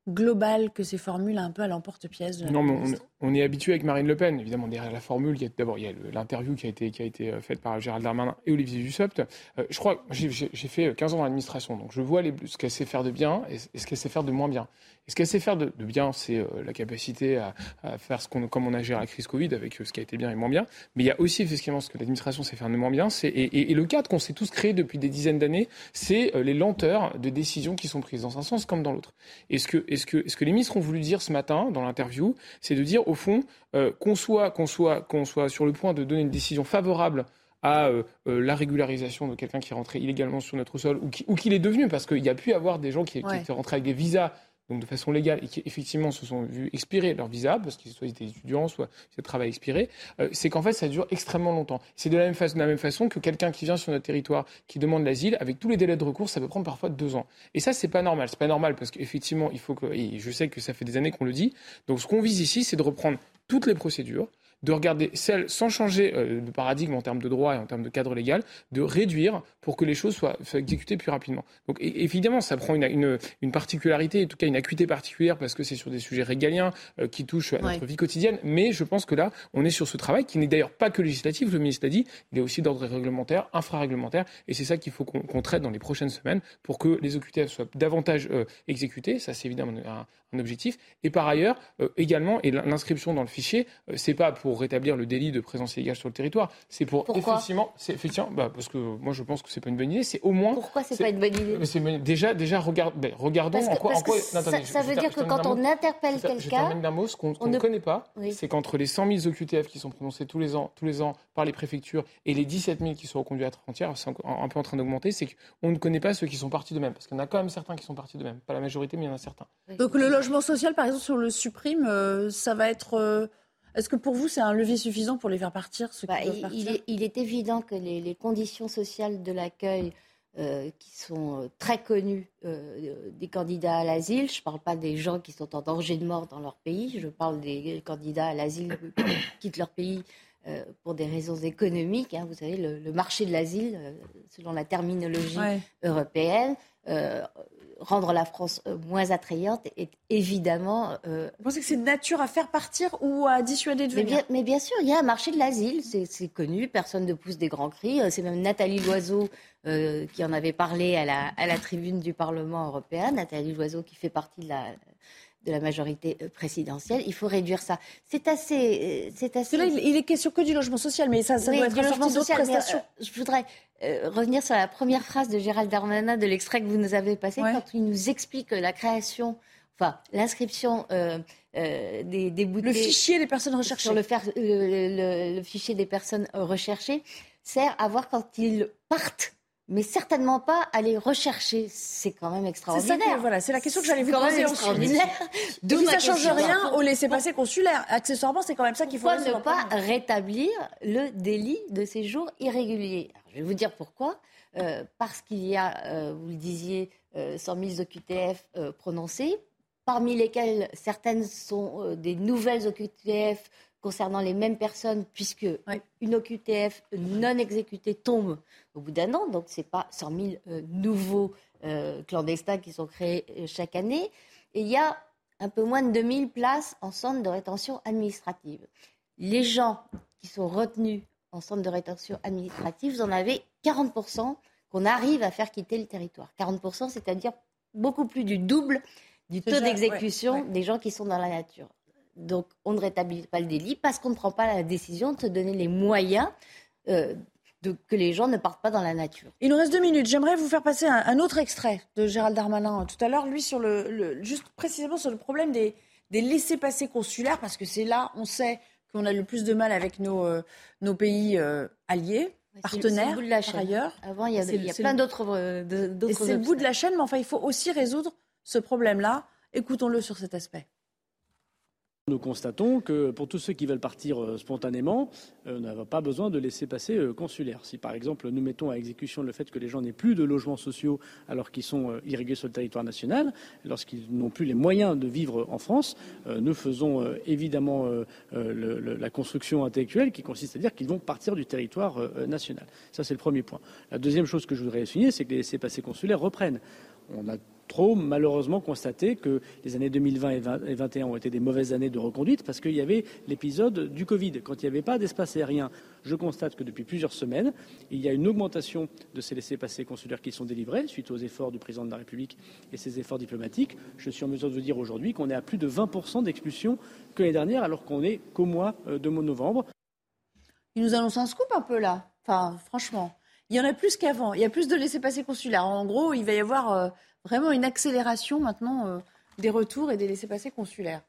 globale que ces formules un peu à l'emporte-pièce de la Non, mais on, on est habitué avec Marine Le Pen. Évidemment, derrière la formule, il y a, d'abord, il y a le, l'interview qui a été, qui a été faite par Gérald Darmanin et Olivier Dussopt. Euh, je crois, j'ai, j'ai fait quinze ans dans l'administration, donc je vois les, ce qu'elle sait faire de bien et ce qu'elle sait faire de moins bien. Et ce qu'elle sait faire de, de bien, c'est euh, la capacité à, à faire ce qu'on, comme on a géré la crise Covid avec euh, ce qui a été bien et moins bien. Mais il y a aussi effectivement ce que l'administration sait faire de moins bien. C'est, et, et, et le cadre qu'on s'est tous créé depuis des dizaines d'années, c'est euh, les lenteurs de décisions qui sont prises dans un sens comme dans l'autre. Et ce que, et ce que, ce que les ministres ont voulu dire ce matin dans l'interview, c'est de dire au fond euh, qu'on soit, qu'on soit, qu'on soit sur le point de donner une décision favorable à euh, euh, la régularisation de quelqu'un qui est rentré illégalement sur notre sol ou qui, ou qui l'est devenu, parce qu'il y a pu avoir des gens qui, qui ouais. étaient rentrés avec des visas donc de façon légale, et qui effectivement se sont vus expirer leur visa, parce qu'ils soit étaient étudiants, soit c'est travail expiré, euh, c'est qu'en fait ça dure extrêmement longtemps. C'est de la même façon, de la même façon que quelqu'un qui vient sur notre territoire, qui demande l'asile, avec tous les délais de recours, ça peut prendre parfois deux ans. Et ça c'est pas normal, c'est pas normal parce qu'effectivement il faut que, et je sais que ça fait des années qu'on le dit, donc ce qu'on vise ici c'est de reprendre toutes les procédures, de regarder celles, sans changer euh, de paradigme en termes de droit et en termes de cadre légal, de réduire pour que les choses soient exécutées plus rapidement. Donc évidemment, ça prend une, une, une particularité, en tout cas une acuité particulière, parce que c'est sur des sujets régaliens euh, qui touchent à notre ouais. vie quotidienne, mais je pense que là, on est sur ce travail qui n'est d'ailleurs pas que législatif, le ministre l'a dit, il est aussi d'ordre réglementaire, infraréglementaire, et c'est ça qu'il faut qu'on, qu'on traite dans les prochaines semaines pour que les O Q T F soient davantage euh, exécutés, ça c'est évidemment un, un objectif, et par ailleurs, euh, également, et l'inscription dans le fichier, euh, c'est pas pour rétablir le délit de présence illégale sur le territoire, c'est pour Pourquoi effectivement, c'est effectivement, bah, parce que moi je pense que c'est pas une bonne idée, c'est au moins... Pourquoi c'est, c'est pas une bonne idée c'est, Déjà, déjà regard, bah, regardons que, en quoi... En quoi ça, non, attendez, ça je, veut je, dire je, que quand on mot, interpelle je, quelqu'un... Je termine d'un mot, ce qu'on ne connaît pas, oui. c'est qu'entre les cent mille O Q T F qui sont prononcés tous les ans, tous les ans par les préfectures et les dix-sept mille qui sont reconduits à trente tiers, c'est un peu en train d'augmenter, c'est qu'on ne connaît pas ceux qui sont partis d'eux-mêmes, parce qu'il y en a quand même certains qui sont partis d'eux-mêmes, pas la majorité, mais il y en a certains. Oui. Donc le logement social, par exemple, si on le supprime, euh, ça va être... Euh... Est-ce que pour vous, c'est un levier suffisant pour les faire partir, ceux bah, qui doivent partir ? il, est, il est évident que les, les conditions sociales de l'accueil, euh, qui sont très connues euh, des candidats à l'asile, je ne parle pas des gens qui sont en danger de mort dans leur pays, je parle des candidats à l'asile qui quittent leur pays euh, pour des raisons économiques. Hein, vous savez, le, le marché de l'asile, euh, selon la terminologie ouais. européenne, euh, rendre la France moins attrayante est évidemment... Euh... Vous pensez que c'est de nature à faire partir ou à dissuader de venir ? Mais bien sûr, il y a un marché de l'asile, c'est, c'est connu, personne ne pousse des grands cris. C'est même Nathalie Loiseau euh, qui en avait parlé à la, à la tribune du Parlement européen. Nathalie Loiseau qui fait partie de la... de la majorité présidentielle, il faut réduire ça. C'est assez... C'est assez... Là, il est question que du logement social, mais ça, ça oui, doit être ressorti d'autres social, prestations. Mais, euh, je voudrais euh, revenir sur la première phrase de Gérald Darmanin, de l'extrait que vous nous avez passé, ouais. quand il nous explique la création, enfin, l'inscription euh, euh, des, des bouts de... Le fichier des personnes recherchées. Sur le, fer, le, le, le fichier des personnes recherchées sert à voir quand ils partent, mais certainement pas à les rechercher. C'est quand même extraordinaire. C'est, ça que, voilà, c'est la question que j'allais vous poser. C'est extraordinaire. Donc si ça ne change rien au laissez-passer consulaire. Accessoirement, c'est quand même ça qu'il faut... Pourquoi ne pas rétablir le délit de séjour irrégulier ? Alors, je vais vous dire pourquoi. Euh, parce qu'il y a, euh, vous le disiez, euh, cent mille O Q T F euh, prononcés, parmi lesquelles certaines sont euh, des nouvelles O Q T F concernant les mêmes personnes, puisque ouais. une O Q T F non exécutée tombe au bout d'un an, donc ce n'est pas cent mille euh, nouveaux euh, clandestins qui sont créés euh, chaque année. Et il y a un peu moins de deux mille places en centre de rétention administrative. Les gens qui sont retenus en centre de rétention administrative, vous en avez quarante pour cent qu'on arrive à faire quitter le territoire. quarante pour cent, c'est-à-dire beaucoup plus du double du taux déjà, d'exécution ouais, ouais. des gens qui sont dans la nature. Donc, on ne rétablit pas le délit parce qu'on ne prend pas la décision de se donner les moyens euh, de, que les gens ne partent pas dans la nature. Il nous reste deux minutes. J'aimerais vous faire passer un, un autre extrait de Gérald Darmanin tout à l'heure, lui, sur le, le, juste précisément sur le problème des, des laissez-passer consulaires, parce que c'est là, on sait qu'on a le plus de mal avec nos, euh, nos pays euh, alliés. Partenaires, par ailleurs. Avant, il y a, il y a plein d'autres... Euh, de, d'autres et c'est obstacles. Le bout de la chaîne, mais enfin, il faut aussi résoudre ce problème-là. Écoutons-le sur cet aspect. Nous constatons que pour tous ceux qui veulent partir spontanément, on n'a pas besoin de laissez-passer consulaire. Si par exemple nous mettons à exécution le fait que les gens n'aient plus de logements sociaux alors qu'ils sont irréguliers sur le territoire national, lorsqu'ils n'ont plus les moyens de vivre en France, nous faisons évidemment la construction intellectuelle qui consiste à dire qu'ils vont partir du territoire national. Ça c'est le premier point. La deuxième chose que je voudrais souligner, c'est que les laissez-passer consulaires reprennent. On a trop malheureusement constaté que les années deux mille vingt et deux mille vingt et un ont été des mauvaises années de reconduite parce qu'il y avait l'épisode du Covid, quand il n'y avait pas d'espace aérien. Je constate que depuis plusieurs semaines, il y a une augmentation de ces laissez-passer consulaires qui sont délivrés suite aux efforts du président de la République et ses efforts diplomatiques. Je suis en mesure de vous dire aujourd'hui qu'on est à plus de vingt pour cent d'expulsions que l'année dernière alors qu'on n'est qu'au mois de novembre. Il nous annonce un scoop un peu là, enfin franchement. Il y en a plus qu'avant, il y a plus de laissez-passer consulaires. En gros, il va y avoir euh, vraiment une accélération maintenant euh, des retours et des laissez-passer consulaires.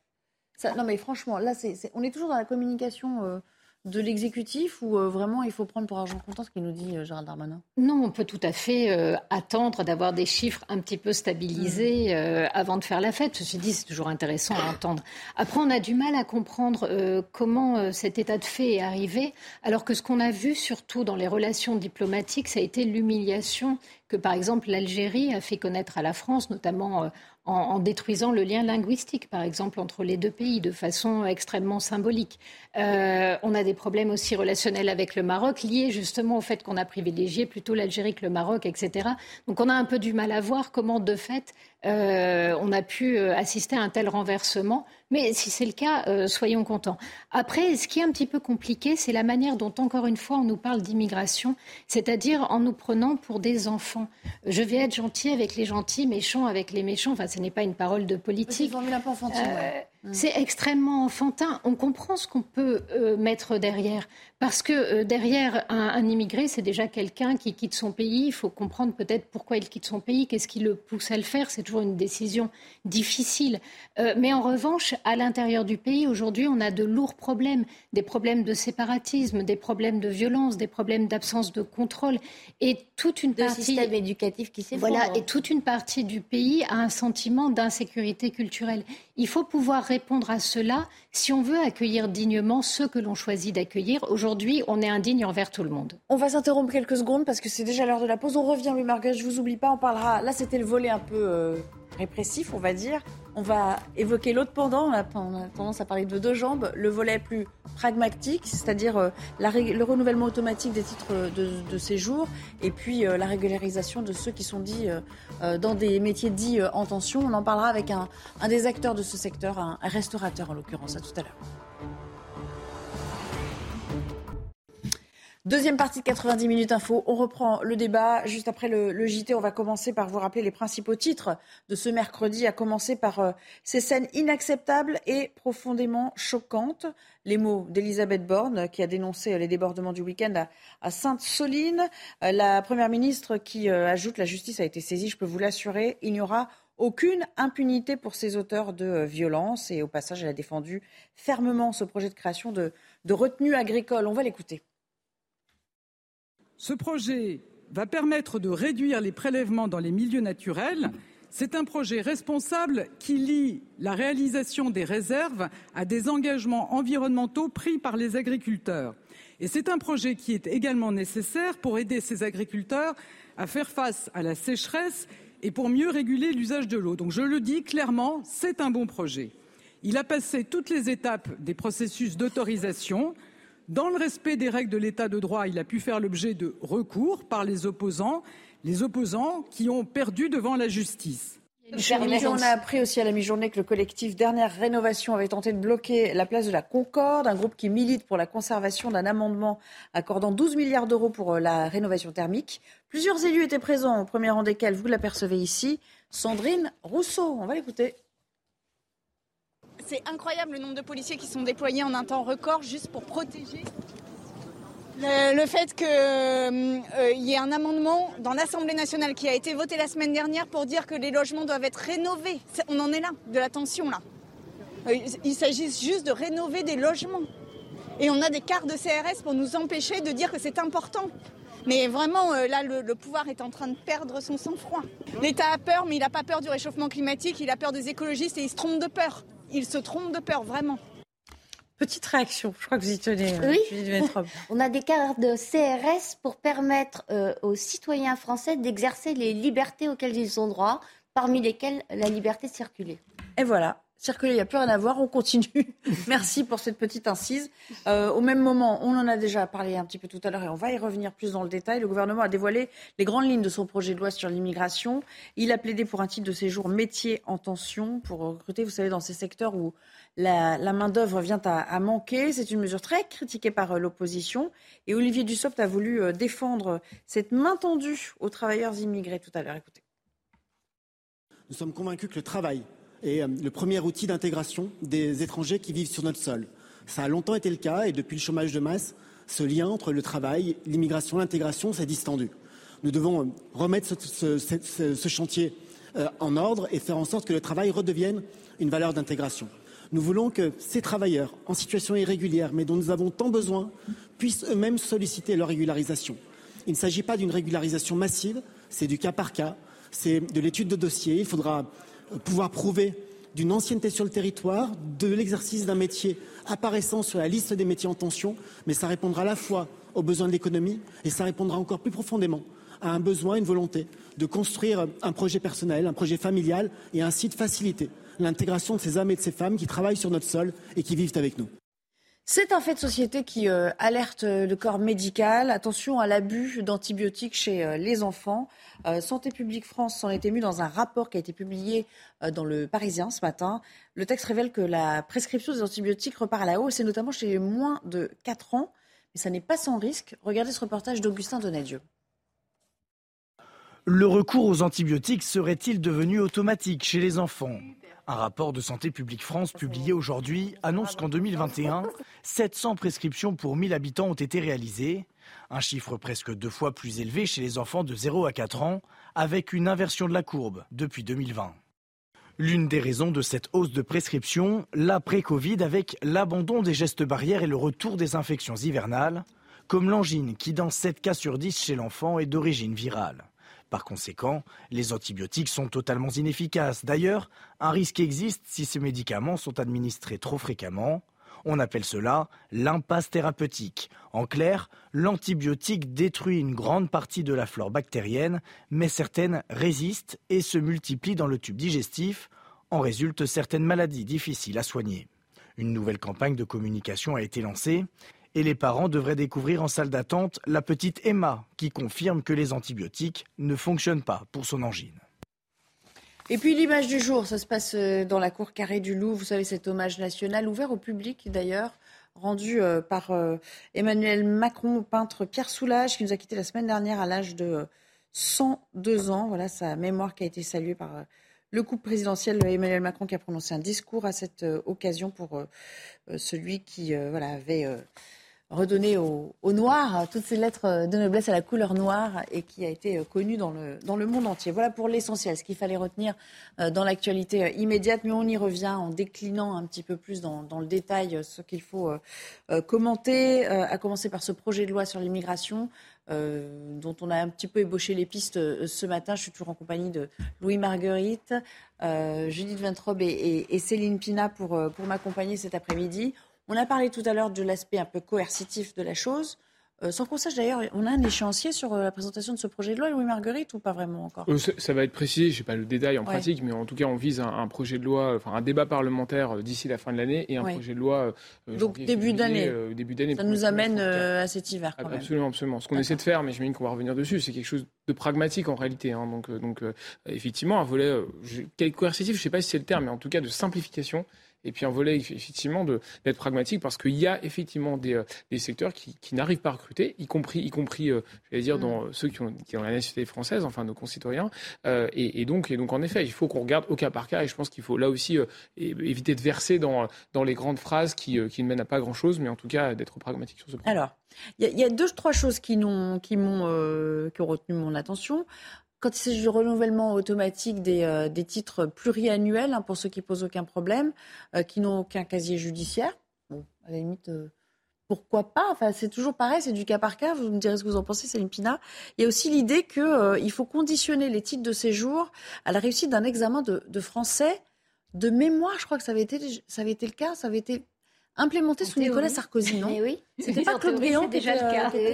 Ça, non mais franchement, là, c'est, c'est, on est toujours dans la communication euh, de l'exécutif où euh, vraiment il faut prendre pour argent comptant ce qu'il nous dit euh, Gérald Darmanin. Non, on peut tout à fait euh, attendre d'avoir des chiffres un petit peu stabilisés euh, avant de faire la fête. Ceci dit, c'est toujours intéressant à entendre. Après, on a du mal à comprendre euh, comment euh, cet état de fait est arrivé, alors que ce qu'on a vu surtout dans les relations diplomatiques, ça a été l'humiliation que, par exemple, l'Algérie a fait connaître à la France, notamment euh, en, en détruisant le lien linguistique, par exemple, entre les deux pays, de façon extrêmement symbolique. Euh, on a des problèmes aussi relationnels avec le Maroc, liés justement au fait qu'on a privilégié plutôt l'Algérie que le Maroc, et cetera. Donc on a un peu du mal à voir comment, de fait, euh, on a pu assister à un tel renversement. Mais si c'est le cas, euh, soyons contents. Après, ce qui est un petit peu compliqué, c'est la manière dont, encore une fois, on nous parle d'immigration, c'est-à-dire en nous prenant pour des enfants. Je vais être gentil avec les gentils, méchant avec les méchants. Enfin, ce n'est pas une parole de politique. Oui, c'est, enfantine, euh, ouais. c'est extrêmement enfantin. On comprend ce qu'on peut euh, mettre derrière. Parce que euh, derrière un, un immigré, c'est déjà quelqu'un qui quitte son pays. Il faut comprendre peut-être pourquoi il quitte son pays, qu'est-ce qui le pousse à le faire. C'est toujours une décision difficile. Euh, mais en revanche, à l'intérieur du pays, aujourd'hui, on a de lourds problèmes, des problèmes de séparatisme, des problèmes de violence, des problèmes d'absence de contrôle, et toute une partie du système éducatif qui s'effondre. Voilà, et toute une partie du pays a un sentiment d'insécurité culturelle. Il faut pouvoir répondre à cela si on veut accueillir dignement ceux que l'on choisit d'accueillir. Aujourd'hui, on est indigne envers tout le monde. On va s'interrompre quelques secondes parce que c'est déjà l'heure de la pause. On revient, Louis Marguerite, je vous oublie pas. On parlera. Là, c'était le volet un peu euh, répressif, on va dire. On va évoquer l'autre pendant, on a tendance à parler de deux jambes, le volet plus pragmatique, c'est-à-dire la, le renouvellement automatique des titres de, de séjour et puis la régularisation de ceux qui sont dits dans des métiers dits en tension. On en parlera avec un, un des acteurs de ce secteur, un restaurateur en l'occurrence. À tout à l'heure. Deuxième partie de quatre-vingt-dix minutes info, on reprend le débat juste après le, le J T. On va commencer par vous rappeler les principaux titres de ce mercredi, à commencer par euh, ces scènes inacceptables et profondément choquantes. Les mots d'Elisabeth Borne qui a dénoncé les débordements du week-end à, à Sainte-Soline. Euh, la Première ministre qui euh, ajoute « La justice a été saisie, je peux vous l'assurer, il n'y aura aucune impunité pour ces auteurs de violence ». Et au passage, elle a défendu fermement ce projet de création de, de retenue agricole. On va l'écouter. Ce projet va permettre de réduire les prélèvements dans les milieux naturels. C'est un projet responsable qui lie la réalisation des réserves à des engagements environnementaux pris par les agriculteurs. Et c'est un projet qui est également nécessaire pour aider ces agriculteurs à faire face à la sécheresse et pour mieux réguler l'usage de l'eau. Donc je le dis clairement, c'est un bon projet. Il a passé toutes les étapes des processus d'autorisation. Dans le respect des règles de l'état de droit, il a pu faire l'objet de recours par les opposants, les opposants qui ont perdu devant la justice. On a appris aussi à la mi-journée que le collectif Dernière Rénovation avait tenté de bloquer la place de la Concorde, un groupe qui milite pour la conservation d'un amendement accordant douze milliards d'euros pour la rénovation thermique. Plusieurs élus étaient présents, au premier rang desquels, vous l'apercevez ici, Sandrine Rousseau. On va l'écouter. C'est incroyable le nombre de policiers qui sont déployés en un temps record juste pour protéger le, le fait qu'il euh, y ait un amendement dans l'Assemblée nationale qui a été voté la semaine dernière pour dire que les logements doivent être rénovés. C'est, on en est là, de la tension là. Euh, il s'agit juste de rénover des logements. Et on a des cartes de C R S pour nous empêcher de dire que c'est important. Mais vraiment, là, le, le pouvoir est en train de perdre son sang-froid. L'État a peur, mais il n'a pas peur du réchauffement climatique, il a peur des écologistes et il se trompe de peur. Ils se trompent de peur, vraiment. Petite réaction, je crois que vous y tenez. Oui, on a des cartes de C R S pour permettre euh, aux citoyens français d'exercer les libertés auxquelles ils ont droit, parmi lesquelles la liberté de circuler. Et voilà, circuler, il n'y a plus rien à voir, on continue. Merci pour cette petite incise. Euh, au même moment, on en a déjà parlé un petit peu tout à l'heure et on va y revenir plus dans le détail. Le gouvernement a dévoilé les grandes lignes de son projet de loi sur l'immigration. Il a plaidé pour un titre de séjour métier en tension pour recruter, vous savez, dans ces secteurs où la, la main-d'œuvre vient à, à manquer. C'est une mesure très critiquée par l'opposition. Et Olivier Dussopt a voulu défendre cette main tendue aux travailleurs immigrés tout à l'heure. Écoutez. Nous sommes convaincus que le travail est le premier outil d'intégration des étrangers qui vivent sur notre sol. Ça a longtemps été le cas et depuis le chômage de masse, ce lien entre le travail, l'immigration, l'intégration s'est distendu. Nous devons remettre ce, ce, ce, ce chantier en ordre et faire en sorte que le travail redevienne une valeur d'intégration. Nous voulons que ces travailleurs en situation irrégulière, mais dont nous avons tant besoin, puissent eux-mêmes solliciter leur régularisation. Il ne s'agit pas d'une régularisation massive, c'est du cas par cas, c'est de l'étude de dossier. Il faudra pouvoir prouver d'une ancienneté sur le territoire, de l'exercice d'un métier apparaissant sur la liste des métiers en tension, mais ça répondra à la fois aux besoins de l'économie et ça répondra encore plus profondément a un besoin, une volonté de construire un projet personnel, un projet familial et ainsi de faciliter l'intégration de ces hommes et de ces femmes qui travaillent sur notre sol et qui vivent avec nous. C'est un fait de société qui euh, alerte le corps médical. Attention à l'abus d'antibiotiques chez euh, les enfants. Euh, Santé publique France s'en est émue dans un rapport qui a été publié euh, dans le Parisien ce matin. Le texte révèle que la prescription des antibiotiques repart à la hausse, et notamment chez les moins de quatre ans. Mais ça n'est pas sans risque. Regardez ce reportage d'Augustin Donadieu. Le recours aux antibiotiques serait-il devenu automatique chez les enfants ? Un rapport de Santé publique France publié aujourd'hui annonce qu'en deux mille vingt et un, sept cents prescriptions pour mille habitants ont été réalisées. Un chiffre presque deux fois plus élevé chez les enfants de zéro à quatre ans, avec une inversion de la courbe depuis deux mille vingt. L'une des raisons de cette hausse de prescription, l'après-Covid, avec l'abandon des gestes barrières et le retour des infections hivernales, comme l'angine qui dans sept cas sur dix chez l'enfant est d'origine virale. Par conséquent, les antibiotiques sont totalement inefficaces. D'ailleurs, un risque existe si ces médicaments sont administrés trop fréquemment. On appelle cela l'impasse thérapeutique. En clair, l'antibiotique détruit une grande partie de la flore bactérienne, mais certaines résistent et se multiplient dans le tube digestif. En résultent certaines maladies difficiles à soigner. Une nouvelle campagne de communication a été lancée. Et les parents devraient découvrir en salle d'attente la petite Emma, qui confirme que les antibiotiques ne fonctionnent pas pour son angine. Et puis l'image du jour, ça se passe dans la cour carrée du Louvre. Vous savez, cet hommage national, ouvert au public d'ailleurs, rendu par Emmanuel Macron au peintre Pierre Soulages, qui nous a quittés la semaine dernière à l'âge de cent deux ans. Voilà sa mémoire qui a été saluée par le couple présidentiel, Emmanuel Macron, qui a prononcé un discours à cette occasion pour celui qui voilà, avait... redonner au, au noir toutes ces lettres de noblesse à la couleur noire et qui a été connue dans le, dans le monde entier. Voilà pour l'essentiel, ce qu'il fallait retenir dans l'actualité immédiate, mais on y revient en déclinant un petit peu plus dans, dans le détail ce qu'il faut commenter, à commencer par ce projet de loi sur l'immigration euh, dont on a un petit peu ébauché les pistes ce matin. Je suis toujours en compagnie de Louis Marguerite, euh, Judith Ventrop et, et, et Céline Pina pour, pour m'accompagner cet après-midi. On a parlé tout à l'heure de l'aspect un peu coercitif de la chose. Euh, sans qu'on sache d'ailleurs, on a un échéancier sur euh, la présentation de ce projet de loi, Louis Marguerite, ou pas vraiment encore ? ça, ça va être précisé, je n'ai pas le détail en ouais. pratique, mais en tout cas on vise un, un projet de loi, enfin un débat parlementaire d'ici la fin de l'année et un ouais. projet de loi... Euh, Donc janvier, début, d'année. Euh, début d'année. Ça nous amène euh, à cet hiver quand même. Absolument, absolument. Ce qu'on D'accord. essaie de faire, mais j'imagine qu'on va revenir dessus, c'est quelque chose de pragmatique en réalité. Hein. Donc, euh, donc euh, effectivement, un volet euh, je, coercitif, je ne sais pas si c'est le terme, mais en tout cas de simplification. Et puis un volet effectivement de, d'être pragmatique parce qu'il y a effectivement des, des secteurs qui, qui n'arrivent pas à recruter, y compris, y compris euh, je vais dire, dans ceux qui ont, qui ont la nationalité française, enfin nos concitoyens. Euh, et, et, donc, et donc en effet, il faut qu'on regarde au cas par cas et je pense qu'il faut là aussi euh, éviter de verser dans, dans les grandes phrases qui, euh, qui ne mènent à pas grand-chose, mais en tout cas d'être pragmatique sur ce point. Alors, il y, y a deux, trois choses qui, n'ont, qui, m'ont, euh, qui ont retenu mon attention. Quand il s'agit du renouvellement automatique des, euh, des titres pluriannuels, hein, pour ceux qui ne posent aucun problème, euh, qui n'ont aucun casier judiciaire, bon, à la limite, euh, pourquoi pas ? Enfin, c'est toujours pareil, c'est du cas par cas, vous me direz ce que vous en pensez, Céline Pina. Il y a aussi l'idée qu'il euh, faut conditionner les titres de séjour à la réussite d'un examen de, de français de mémoire. Je crois que ça avait été, ça avait été le cas, ça avait été... implémenté en sous théorie. Nicolas Sarkozy, non ? Mais oui. C'était pas Claude Briand qui était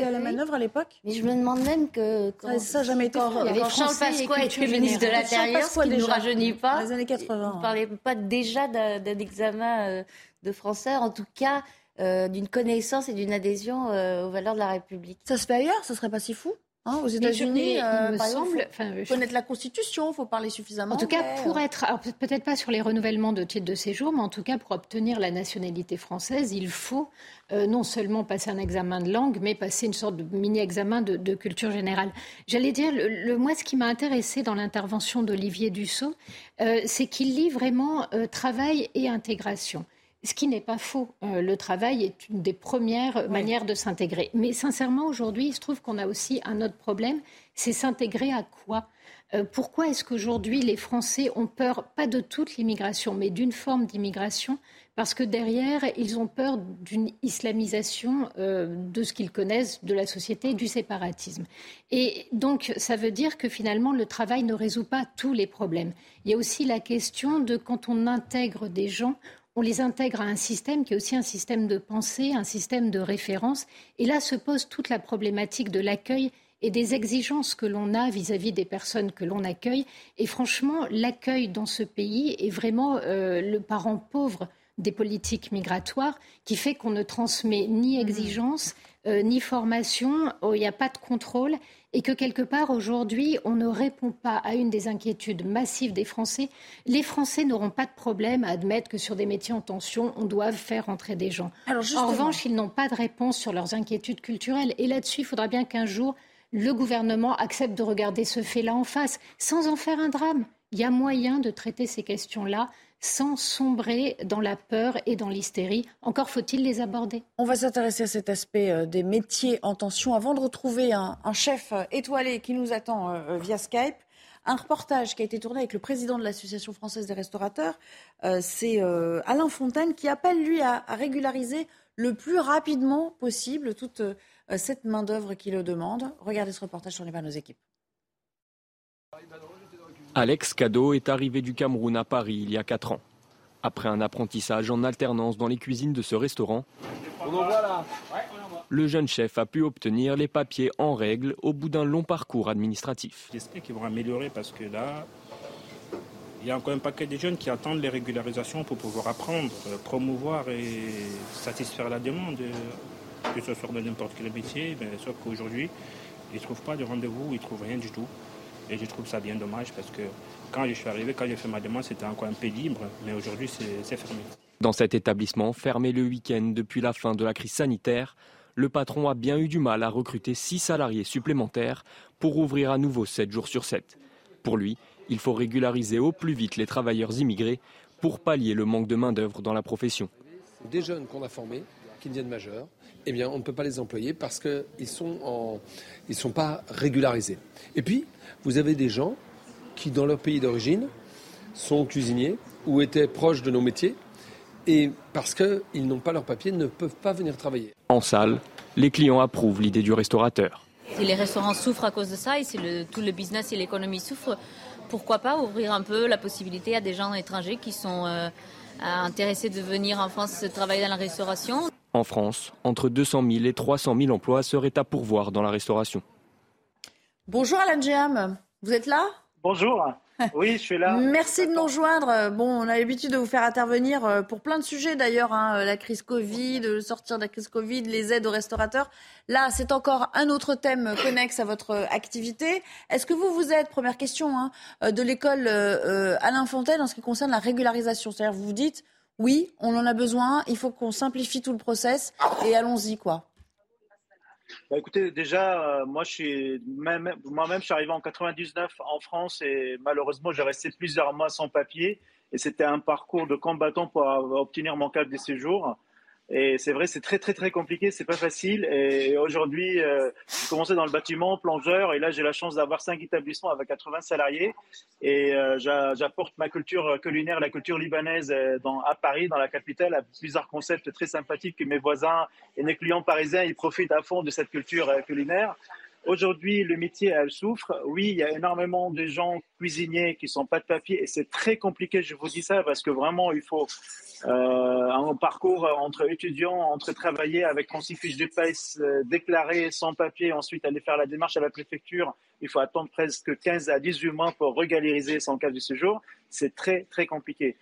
à la manœuvre à l'époque ? Mais je me demande même que... Quand, ça n'a jamais été quand, quand, quand, quand Charles Pasqua était ministre de l'Intérieur, ce qui ne nous rajeunit pas. Dans les années quatre-vingts. On ne parlait pas déjà d'un, d'un examen de français, en tout cas euh, d'une connaissance et d'une adhésion euh, aux valeurs de la République. Ça se fait ailleurs, ce ne serait pas si fou ? Hein, aux États-Unis, euh, il me par semble, exemple, faut je... connaître la Constitution, il faut parler suffisamment. En tout cas, mais... pour être, alors, peut-être pas sur les renouvellements de titres de séjour, mais en tout cas pour obtenir la nationalité française, il faut euh, non seulement passer un examen de langue, mais passer une sorte de mini-examen de, de culture générale. J'allais dire, le, le, moi, ce qui m'a intéressée dans l'intervention d'Olivier Dussopt, euh, c'est qu'il lit vraiment euh, travail et intégration. Ce qui n'est pas faux. Euh, le travail est une des premières ouais. manières de s'intégrer. Mais sincèrement, aujourd'hui, il se trouve qu'on a aussi un autre problème. C'est s'intégrer à quoi ? euh, Pourquoi est-ce qu'aujourd'hui, les Français ont peur, pas de toute l'immigration, mais d'une forme d'immigration ? Parce que derrière, ils ont peur d'une islamisation euh, de ce qu'ils connaissent, de la société, du séparatisme. Et donc, ça veut dire que finalement, le travail ne résout pas tous les problèmes. Il y a aussi la question de quand on intègre des gens... on les intègre à un système qui est aussi un système de pensée, un système de référence. Et là se pose toute la problématique de l'accueil et des exigences que l'on a vis-à-vis des personnes que l'on accueille. Et franchement, l'accueil dans ce pays est vraiment euh, le parent pauvre des politiques migratoires, qui fait qu'on ne transmet ni exigences, euh, ni formation, il n'y a pas de contrôle, et que quelque part, aujourd'hui, on ne répond pas à une des inquiétudes massives des Français. Les Français n'auront pas de problème à admettre que sur des métiers en tension, on doit faire entrer des gens. Alors justement... En revanche, ils n'ont pas de réponse sur leurs inquiétudes culturelles, et là-dessus, il faudra bien qu'un jour, le gouvernement accepte de regarder ce fait-là en face, sans en faire un drame. Il y a moyen de traiter ces questions-là sans sombrer dans la peur et dans l'hystérie. Encore faut-il les aborder. On va s'intéresser à cet aspect des métiers en tension avant de retrouver un, un chef étoilé qui nous attend via Skype. Un reportage qui a été tourné avec le président de l'Association française des restaurateurs, euh, c'est euh, Alain Fontaine, qui appelle lui à, à régulariser le plus rapidement possible toute euh, cette main-d'œuvre qui le demande. Regardez ce reportage sur les panneaux équipes. Alex Cado est arrivé du Cameroun à Paris il y a quatre ans. Après un apprentissage en alternance dans les cuisines de ce restaurant, on en voit là. Ouais, on en voit. Le jeune chef a pu obtenir les papiers en règle au bout d'un long parcours administratif. J'espère qu'ils vont améliorer parce que là, il y a encore un paquet de jeunes qui attendent les régularisations pour pouvoir apprendre, promouvoir et satisfaire la demande, que ce soit de n'importe quel métier. Mais sauf qu'aujourd'hui, ils ne trouvent pas de rendez-vous, ils ne trouvent rien du tout. Et je trouve ça bien dommage parce que quand je suis arrivé, quand j'ai fait ma demande, c'était encore un peu libre, mais aujourd'hui c'est, c'est fermé. Dans cet établissement, fermé le week-end depuis la fin de la crise sanitaire, le patron a bien eu du mal à recruter six salariés supplémentaires pour ouvrir à nouveau sept jours sur sept. Pour lui, il faut régulariser au plus vite les travailleurs immigrés pour pallier le manque de main-d'œuvre dans la profession. Des jeunes qu'on a formés, qui deviennent majeurs, eh bien, on ne peut pas les employer parce qu'ils ne sont, en... ils sont pas régularisés. Et puis, vous avez des gens qui, dans leur pays d'origine, sont cuisiniers ou étaient proches de nos métiers et parce qu'ils n'ont pas leur papier, ne peuvent pas venir travailler. En salle, les clients approuvent l'idée du restaurateur. Si les restaurants souffrent à cause de ça et si le, tout le business et l'économie souffrent, pourquoi pas ouvrir un peu la possibilité à des gens étrangers qui sont euh, intéressés de venir en France travailler dans la restauration. En France, entre deux cent mille et trois cent mille emplois seraient à pourvoir dans la restauration. Bonjour Alain Géham, vous êtes là ? Bonjour, oui je suis là. Merci de nous rejoindre. Bon, on a l'habitude de vous faire intervenir pour plein de sujets d'ailleurs, hein, la crise Covid, le sortir de la crise Covid, les aides aux restaurateurs. Là, c'est encore un autre thème connexe à votre activité. Est-ce que vous vous êtes, première question, hein, de l'école euh, Alain Fontaine en ce qui concerne la régularisation ? C'est-à-dire vous vous dites... Oui, on en a besoin, il faut qu'on simplifie tout le process et allons-y quoi. Bah écoutez, déjà, euh, moi, je suis, même, moi-même, je suis arrivé en quatre-vingt-dix-neuf en France et malheureusement, j'ai resté plusieurs mois sans papier et c'était un parcours de combattant pour obtenir mon carte de séjour. Et c'est vrai, c'est très, très, très compliqué, c'est pas facile. Et aujourd'hui, euh, j'ai commencé dans le bâtiment, plongeur, et là, j'ai la chance d'avoir cinq établissements avec quatre-vingts salariés. Et euh, j'apporte ma culture culinaire, la culture libanaise dans, à Paris, dans la capitale, à plusieurs concepts très sympathiques que mes voisins et mes clients parisiens, ils profitent à fond de cette culture culinaire. Aujourd'hui, le métier, elle souffre. Oui, il y a énormément de gens cuisiniers qui sont pas de papier et c'est très compliqué, je vous dis ça, parce que vraiment, il faut euh, un parcours entre étudiants, entre travailler avec trente-six fiches de paie euh, déclarées sans papier, ensuite aller faire la démarche à la préfecture. Il faut attendre presque quinze à dix-huit mois pour regalériser son carte de séjour. C'est très, très compliqué.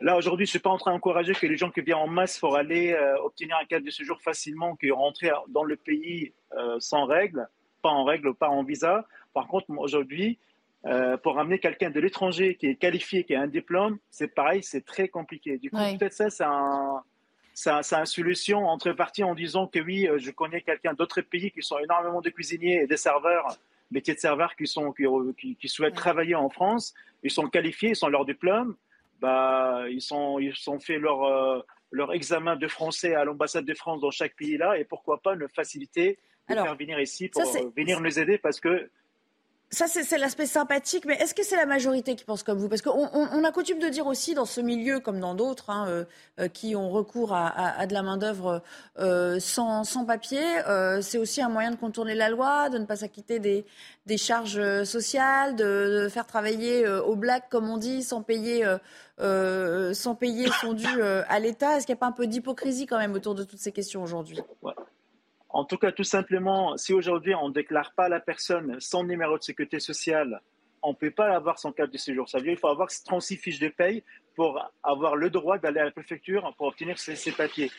Là, aujourd'hui, je ne suis pas en train d'encourager que les gens qui viennent en masse pour aller euh, obtenir un carte de séjour facilement, qui rentrent dans le pays euh, sans règles. Pas en règle, pas en visa. Par contre, aujourd'hui, euh, pour ramener quelqu'un de l'étranger qui est qualifié, qui a un diplôme, c'est pareil, c'est très compliqué. Du coup, oui. Peut-être ça, c'est un, ça, c'est une solution entre parties en disant que oui, je connais quelqu'un d'autres pays qui sont énormément de cuisiniers et des serveurs, métiers de serveurs qui, sont, qui, qui, qui souhaitent oui. travailler en France. Ils sont qualifiés, ils ont leur diplôme. Bah, ils sont, ils ont fait leur, euh, leur examen de français à l'ambassade de France dans chaque pays-là et pourquoi pas le faciliter. De Alors, faire venir ici pour ça, venir nous aider parce que... Ça, c'est, c'est l'aspect sympathique, mais est-ce que c'est la majorité qui pense comme vous ? Parce qu'on on, on a coutume de dire aussi, dans ce milieu, comme dans d'autres, hein, euh, euh, qui ont recours à, à, à de la main-d'œuvre euh, sans, sans papier, euh, c'est aussi un moyen de contourner la loi, de ne pas s'acquitter des, des charges sociales, de, de faire travailler euh, au black, comme on dit, sans payer, euh, euh, sans payer son dû euh, à l'État. Est-ce qu'il n'y a pas un peu d'hypocrisie quand même autour de toutes ces questions aujourd'hui ? Ouais. En tout cas, tout simplement, si aujourd'hui on ne déclare pas à la personne son numéro de sécurité sociale, on ne peut pas avoir son carte de séjour. Ça veut dire qu'il faut avoir trente-six fiches de paye pour avoir le droit d'aller à la préfecture pour obtenir ces, ces papiers.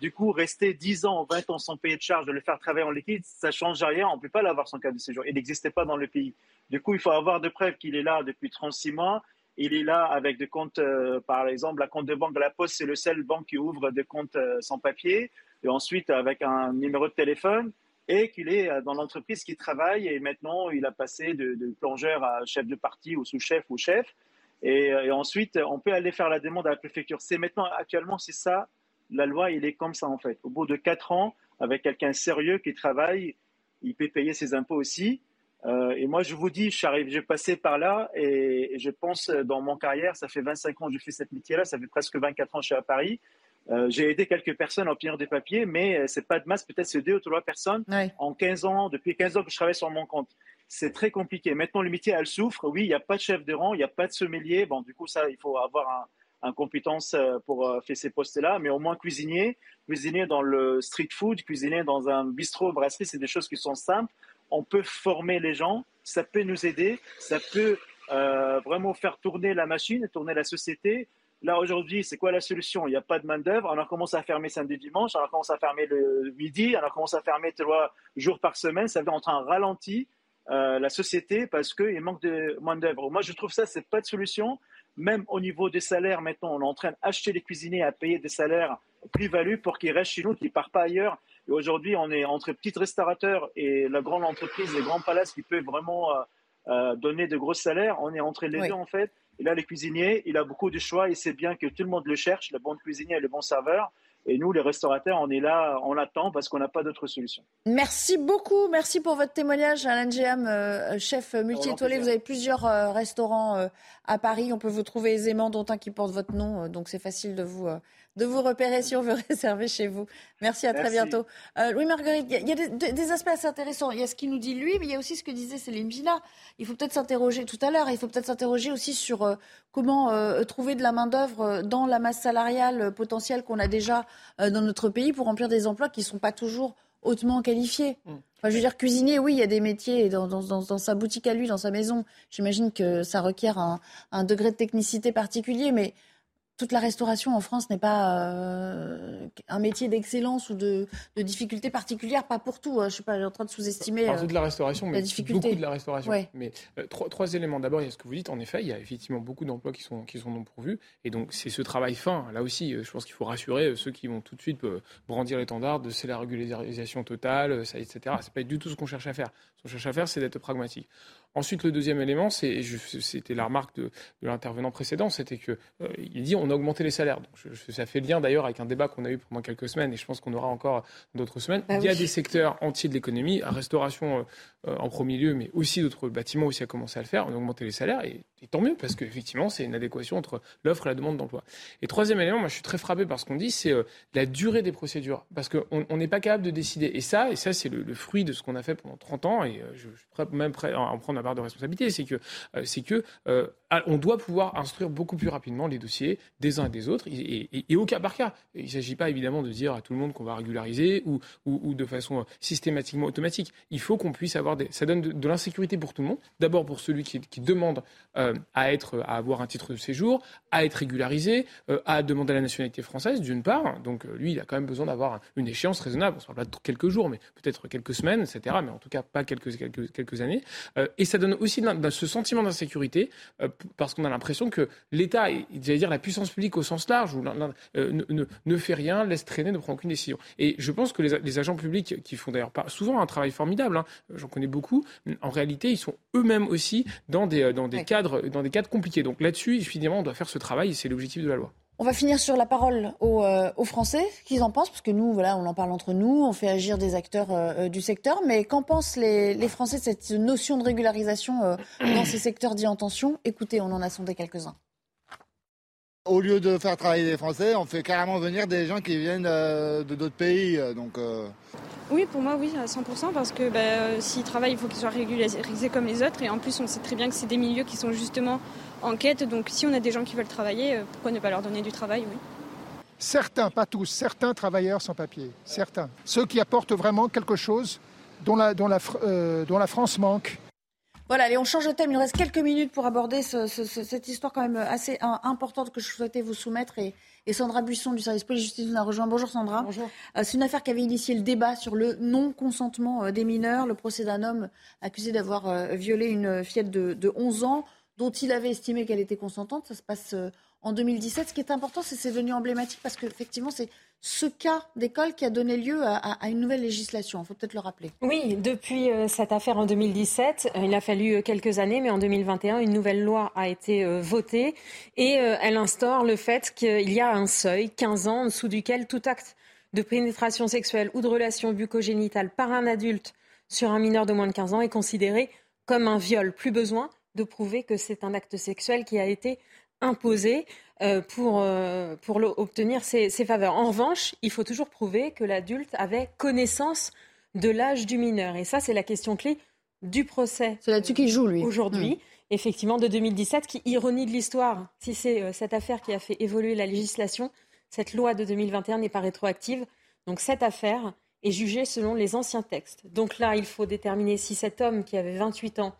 Du coup, rester dix ans, vingt ans sans payer de charge, de le faire travailler en liquide, ça ne change rien. On ne peut pas l'avoir son carte de séjour. Il n'existait pas dans le pays. Du coup, il faut avoir des preuves qu'il est là depuis trente-six mois. Il est là avec des comptes, euh, par exemple, la compte de banque, la Poste, c'est le seul banque qui ouvre des comptes euh, sans papier. Et ensuite, avec un numéro de téléphone. Et qu'il est dans l'entreprise qui travaille. Et maintenant, il a passé de, de plongeur à chef de parti ou sous-chef ou chef. Et, et ensuite, on peut aller faire la demande à la préfecture. C'est maintenant, actuellement, c'est ça. La loi, il est comme ça, en fait. Au bout de quatre ans, avec quelqu'un sérieux qui travaille, il peut payer ses impôts aussi. Euh, et moi, je vous dis, j'arrive, j'ai passé par là et, et je pense, dans mon carrière, ça fait vingt-cinq ans que je fais cette métier-là, ça fait presque vingt-quatre ans que je suis à Paris. Euh, j'ai aidé quelques personnes à obtenir des papiers, mais c'est pas de masse, peut-être c'est deux ou trois personnes oui. En quinze ans, depuis quinze ans que je travaille sur mon compte. C'est très compliqué. Maintenant, le métier, elle souffre. Oui, il n'y a pas de chef de rang, il n'y a pas de sommelier. Bon, du coup, ça, il faut avoir un... incompétence pour faire ces postes-là, mais au moins cuisinier, cuisinier dans le street food, cuisinier dans un bistrot, brasserie, c'est des choses qui sont simples. On peut former les gens, ça peut nous aider, ça peut euh, vraiment faire tourner la machine, tourner la société. Là, aujourd'hui, c'est quoi la solution? Il n'y a pas de main-d'œuvre. On a commencé à fermer samedi, dimanche, on a commencé à fermer le midi, on a commencé à fermer trois jours par semaine. Ça veut dire qu'on est en train de ralentir euh, la société parce qu'il manque de main-d'œuvre. Moi, je trouve ça, c'est pas de solution. Même au niveau des salaires, maintenant, on est en train d'acheter les cuisiniers à payer des salaires plus-value pour qu'ils restent chez nous, qu'ils ne partent pas ailleurs. Et aujourd'hui, on est entre petits restaurateurs et la grande entreprise, les grands palaces qui peuvent vraiment euh, euh, donner de gros salaires. On est entre les oui. deux, en fait. Et là, les cuisiniers, il a beaucoup de choix et c'est bien que tout le monde le cherche, le bon cuisinier et le bon serveur. Et nous, les restaurateurs, on est là, on l'attend parce qu'on n'a pas d'autre solution. Merci beaucoup, merci pour votre témoignage, Alain Géham, euh, chef multi-étoilé. Vous avez plusieurs euh, restaurants euh, à Paris, on peut vous trouver aisément, dont un qui porte votre nom, euh, donc c'est facile de vous, euh, de vous repérer si on veut réserver chez vous. Merci, à merci. Très bientôt. Euh, Louis Marguerite, il y a des, des aspects assez intéressants. Il y a ce qu'il nous dit lui, mais il y a aussi ce que disait Céline Pina. Il faut peut-être s'interroger tout à l'heure, il faut peut-être s'interroger aussi sur euh, comment euh, trouver de la main-d'œuvre dans la masse salariale potentielle qu'on a déjà dans notre pays pour remplir des emplois qui ne sont pas toujours hautement qualifiés. Enfin, je veux dire, cuisinier, oui, il y a des métiers dans, dans, dans, dans sa boutique à lui, dans sa maison. J'imagine que ça requiert un, un degré de technicité particulier, mais toute la restauration en France n'est pas euh, un métier d'excellence ou de, de difficulté particulière, pas pour tout. Hein. Je ne suis pas en train de sous-estimer euh, de la, restauration, mais la difficulté. Beaucoup de la restauration. Ouais. Mais euh, trois, trois éléments. D'abord, il y a ce que vous dites. En effet, il y a effectivement beaucoup d'emplois qui sont, qui sont non pourvus. Et donc, c'est ce travail fin. Là aussi, je pense qu'il faut rassurer ceux qui vont tout de suite brandir l'étendard de c'est la régularisation totale, ça, et cetera. Ce n'est pas du tout ce qu'on cherche à faire. Ce qu'on cherche à faire, c'est d'être pragmatique. Ensuite, le deuxième élément, c'est, c'était la remarque de, de l'intervenant précédent, c'était qu'il euh, dit on a augmenté les salaires. Donc, je, je, ça fait lien d'ailleurs avec un débat qu'on a eu pendant quelques semaines et je pense qu'on aura encore d'autres semaines. Ah, il y a oui. des secteurs entiers de l'économie, la restauration euh, en premier lieu, mais aussi d'autres bâtiments aussi a commencé à le faire. On a augmenté les salaires et, et tant mieux parce qu'effectivement, c'est une adéquation entre l'offre et la demande d'emploi. Et troisième élément, moi je suis très frappé par ce qu'on dit, c'est euh, la durée des procédures parce qu'on n'est pas capable de décider. Et ça, et ça c'est le, le fruit de ce qu'on a fait pendant trente ans et euh, je, je suis prêt, même prêt à en prendre la barre de responsabilité, c'est que, euh, c'est que euh, on doit pouvoir instruire beaucoup plus rapidement les dossiers des uns et des autres et, et, et au cas par cas. Il ne s'agit pas évidemment de dire à tout le monde qu'on va régulariser ou, ou, ou de façon systématiquement automatique. Il faut qu'on puisse avoir des... Ça donne de, de l'insécurité pour tout le monde. D'abord pour celui qui, qui demande euh, à, être, à avoir un titre de séjour, à être régularisé, euh, à demander la nationalité française d'une part. Donc lui, il a quand même besoin d'avoir une échéance raisonnable. On ne parle pas de quelques jours, mais peut-être quelques semaines, et cetera. Mais en tout cas, pas quelques, quelques, quelques années. Euh, et ça donne aussi ce sentiment d'insécurité euh, parce qu'on a l'impression que l'État, et, j'allais dire la puissance publique au sens large, où euh, ne, ne, ne fait rien, laisse traîner, ne prend aucune décision. Et je pense que les, les agents publics, qui font d'ailleurs pas, souvent un travail formidable, hein, j'en connais beaucoup, en réalité, ils sont eux-mêmes aussi dans des, dans des, okay. cadres, dans des cadres compliqués. Donc là-dessus, finalement, on doit faire ce travail et c'est l'objectif de la loi. On va finir sur la parole aux, euh, aux Français, qu'ils en pensent, parce que nous, voilà, on en parle entre nous, on fait agir des acteurs euh, du secteur, mais qu'en pensent les, les Français de cette notion de régularisation euh, dans ces secteurs dits en tension? Écoutez, on en a sondé quelques-uns. Au lieu de faire travailler des Français, on fait carrément venir des gens qui viennent euh, de d'autres pays. Donc, euh... Oui, pour moi, oui, à cent pour cent, parce que bah, s'ils travaillent, il faut qu'ils soient régularisés comme les autres, et en plus, on sait très bien que c'est des milieux qui sont justement... en quête, donc si on a des gens qui veulent travailler, pourquoi ne pas leur donner du travail, oui. certains, pas tous, certains travailleurs sans papier, certains. Ceux qui apportent vraiment quelque chose dont la, dont la, euh, dont la France manque. Voilà, allez, on change de thème. Il nous reste quelques minutes pour aborder ce, ce, cette histoire quand même assez importante que je souhaitais vous soumettre. Et, et Sandra Buisson du service police justice nous a rejoint. Bonjour Sandra. Bonjour. Euh, c'est une affaire qui avait initié le débat sur le non-consentement des mineurs, le procès d'un homme accusé d'avoir euh, violé une fillette de, de onze ans dont il avait estimé qu'elle était consentante. Ça se passe euh, en deux mille dix-sept. Ce qui est important, c'est que c'est devenu emblématique parce qu'effectivement, c'est ce cas d'école qui a donné lieu à, à, à une nouvelle législation. Il faut peut-être le rappeler. Oui, depuis euh, cette affaire en deux mille dix-sept, euh, il a fallu quelques années, mais en deux mille vingt et un, une nouvelle loi a été euh, votée et euh, elle instaure le fait qu'il y a un seuil, quinze ans, en dessous duquel tout acte de pénétration sexuelle ou de relation bucco-génitale par un adulte sur un mineur de moins de quinze ans est considéré comme un viol. Plus besoin de prouver que c'est un acte sexuel qui a été imposé. pour, pour obtenir ses, ses faveurs. En revanche, il faut toujours prouver que l'adulte avait connaissance de l'âge du mineur. Et ça, c'est la question clé du procès. C'est là-dessus qu'il joue, lui. Aujourd'hui, mmh. effectivement, de deux mille dix-sept, qui, ironie de l'histoire, si c'est euh, cette affaire qui a fait évoluer la législation, cette loi de deux mille vingt et un n'est pas rétroactive. Donc cette affaire est jugée selon les anciens textes. Donc là, il faut déterminer si cet homme qui avait vingt-huit ans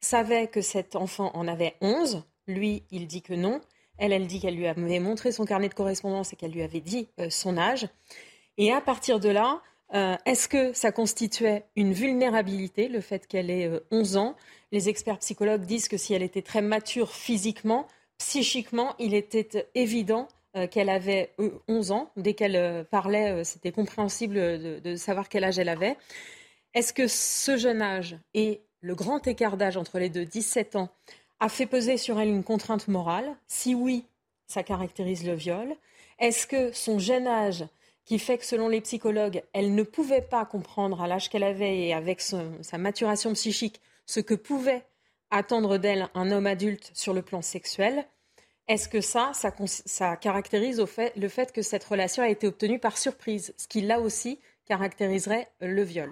savait que cet enfant en avait onze. Lui, il dit que non. Elle, elle dit qu'elle lui avait montré son carnet de correspondance et qu'elle lui avait dit euh, son âge. Et à partir de là, euh, est-ce que ça constituait une vulnérabilité, le fait qu'elle ait euh, onze ans? Les experts psychologues disent que si elle était très mature physiquement, psychiquement, il était évident euh, qu'elle avait euh, onze ans. Dès qu'elle euh, parlait, euh, c'était compréhensible de, de savoir quel âge elle avait. Est-ce que ce jeune âge et le grand écart d'âge entre les deux, dix-sept ans, a fait peser sur elle une contrainte morale? Si oui, ça caractérise le viol. Est-ce que son jeune âge, qui fait que selon les psychologues, elle ne pouvait pas comprendre à l'âge qu'elle avait et avec son, sa maturation psychique, ce que pouvait attendre d'elle un homme adulte sur le plan sexuel, est-ce que ça, ça, ça caractérise au fait, le fait que cette relation a été obtenue par surprise, ce qui là aussi caractériserait le viol?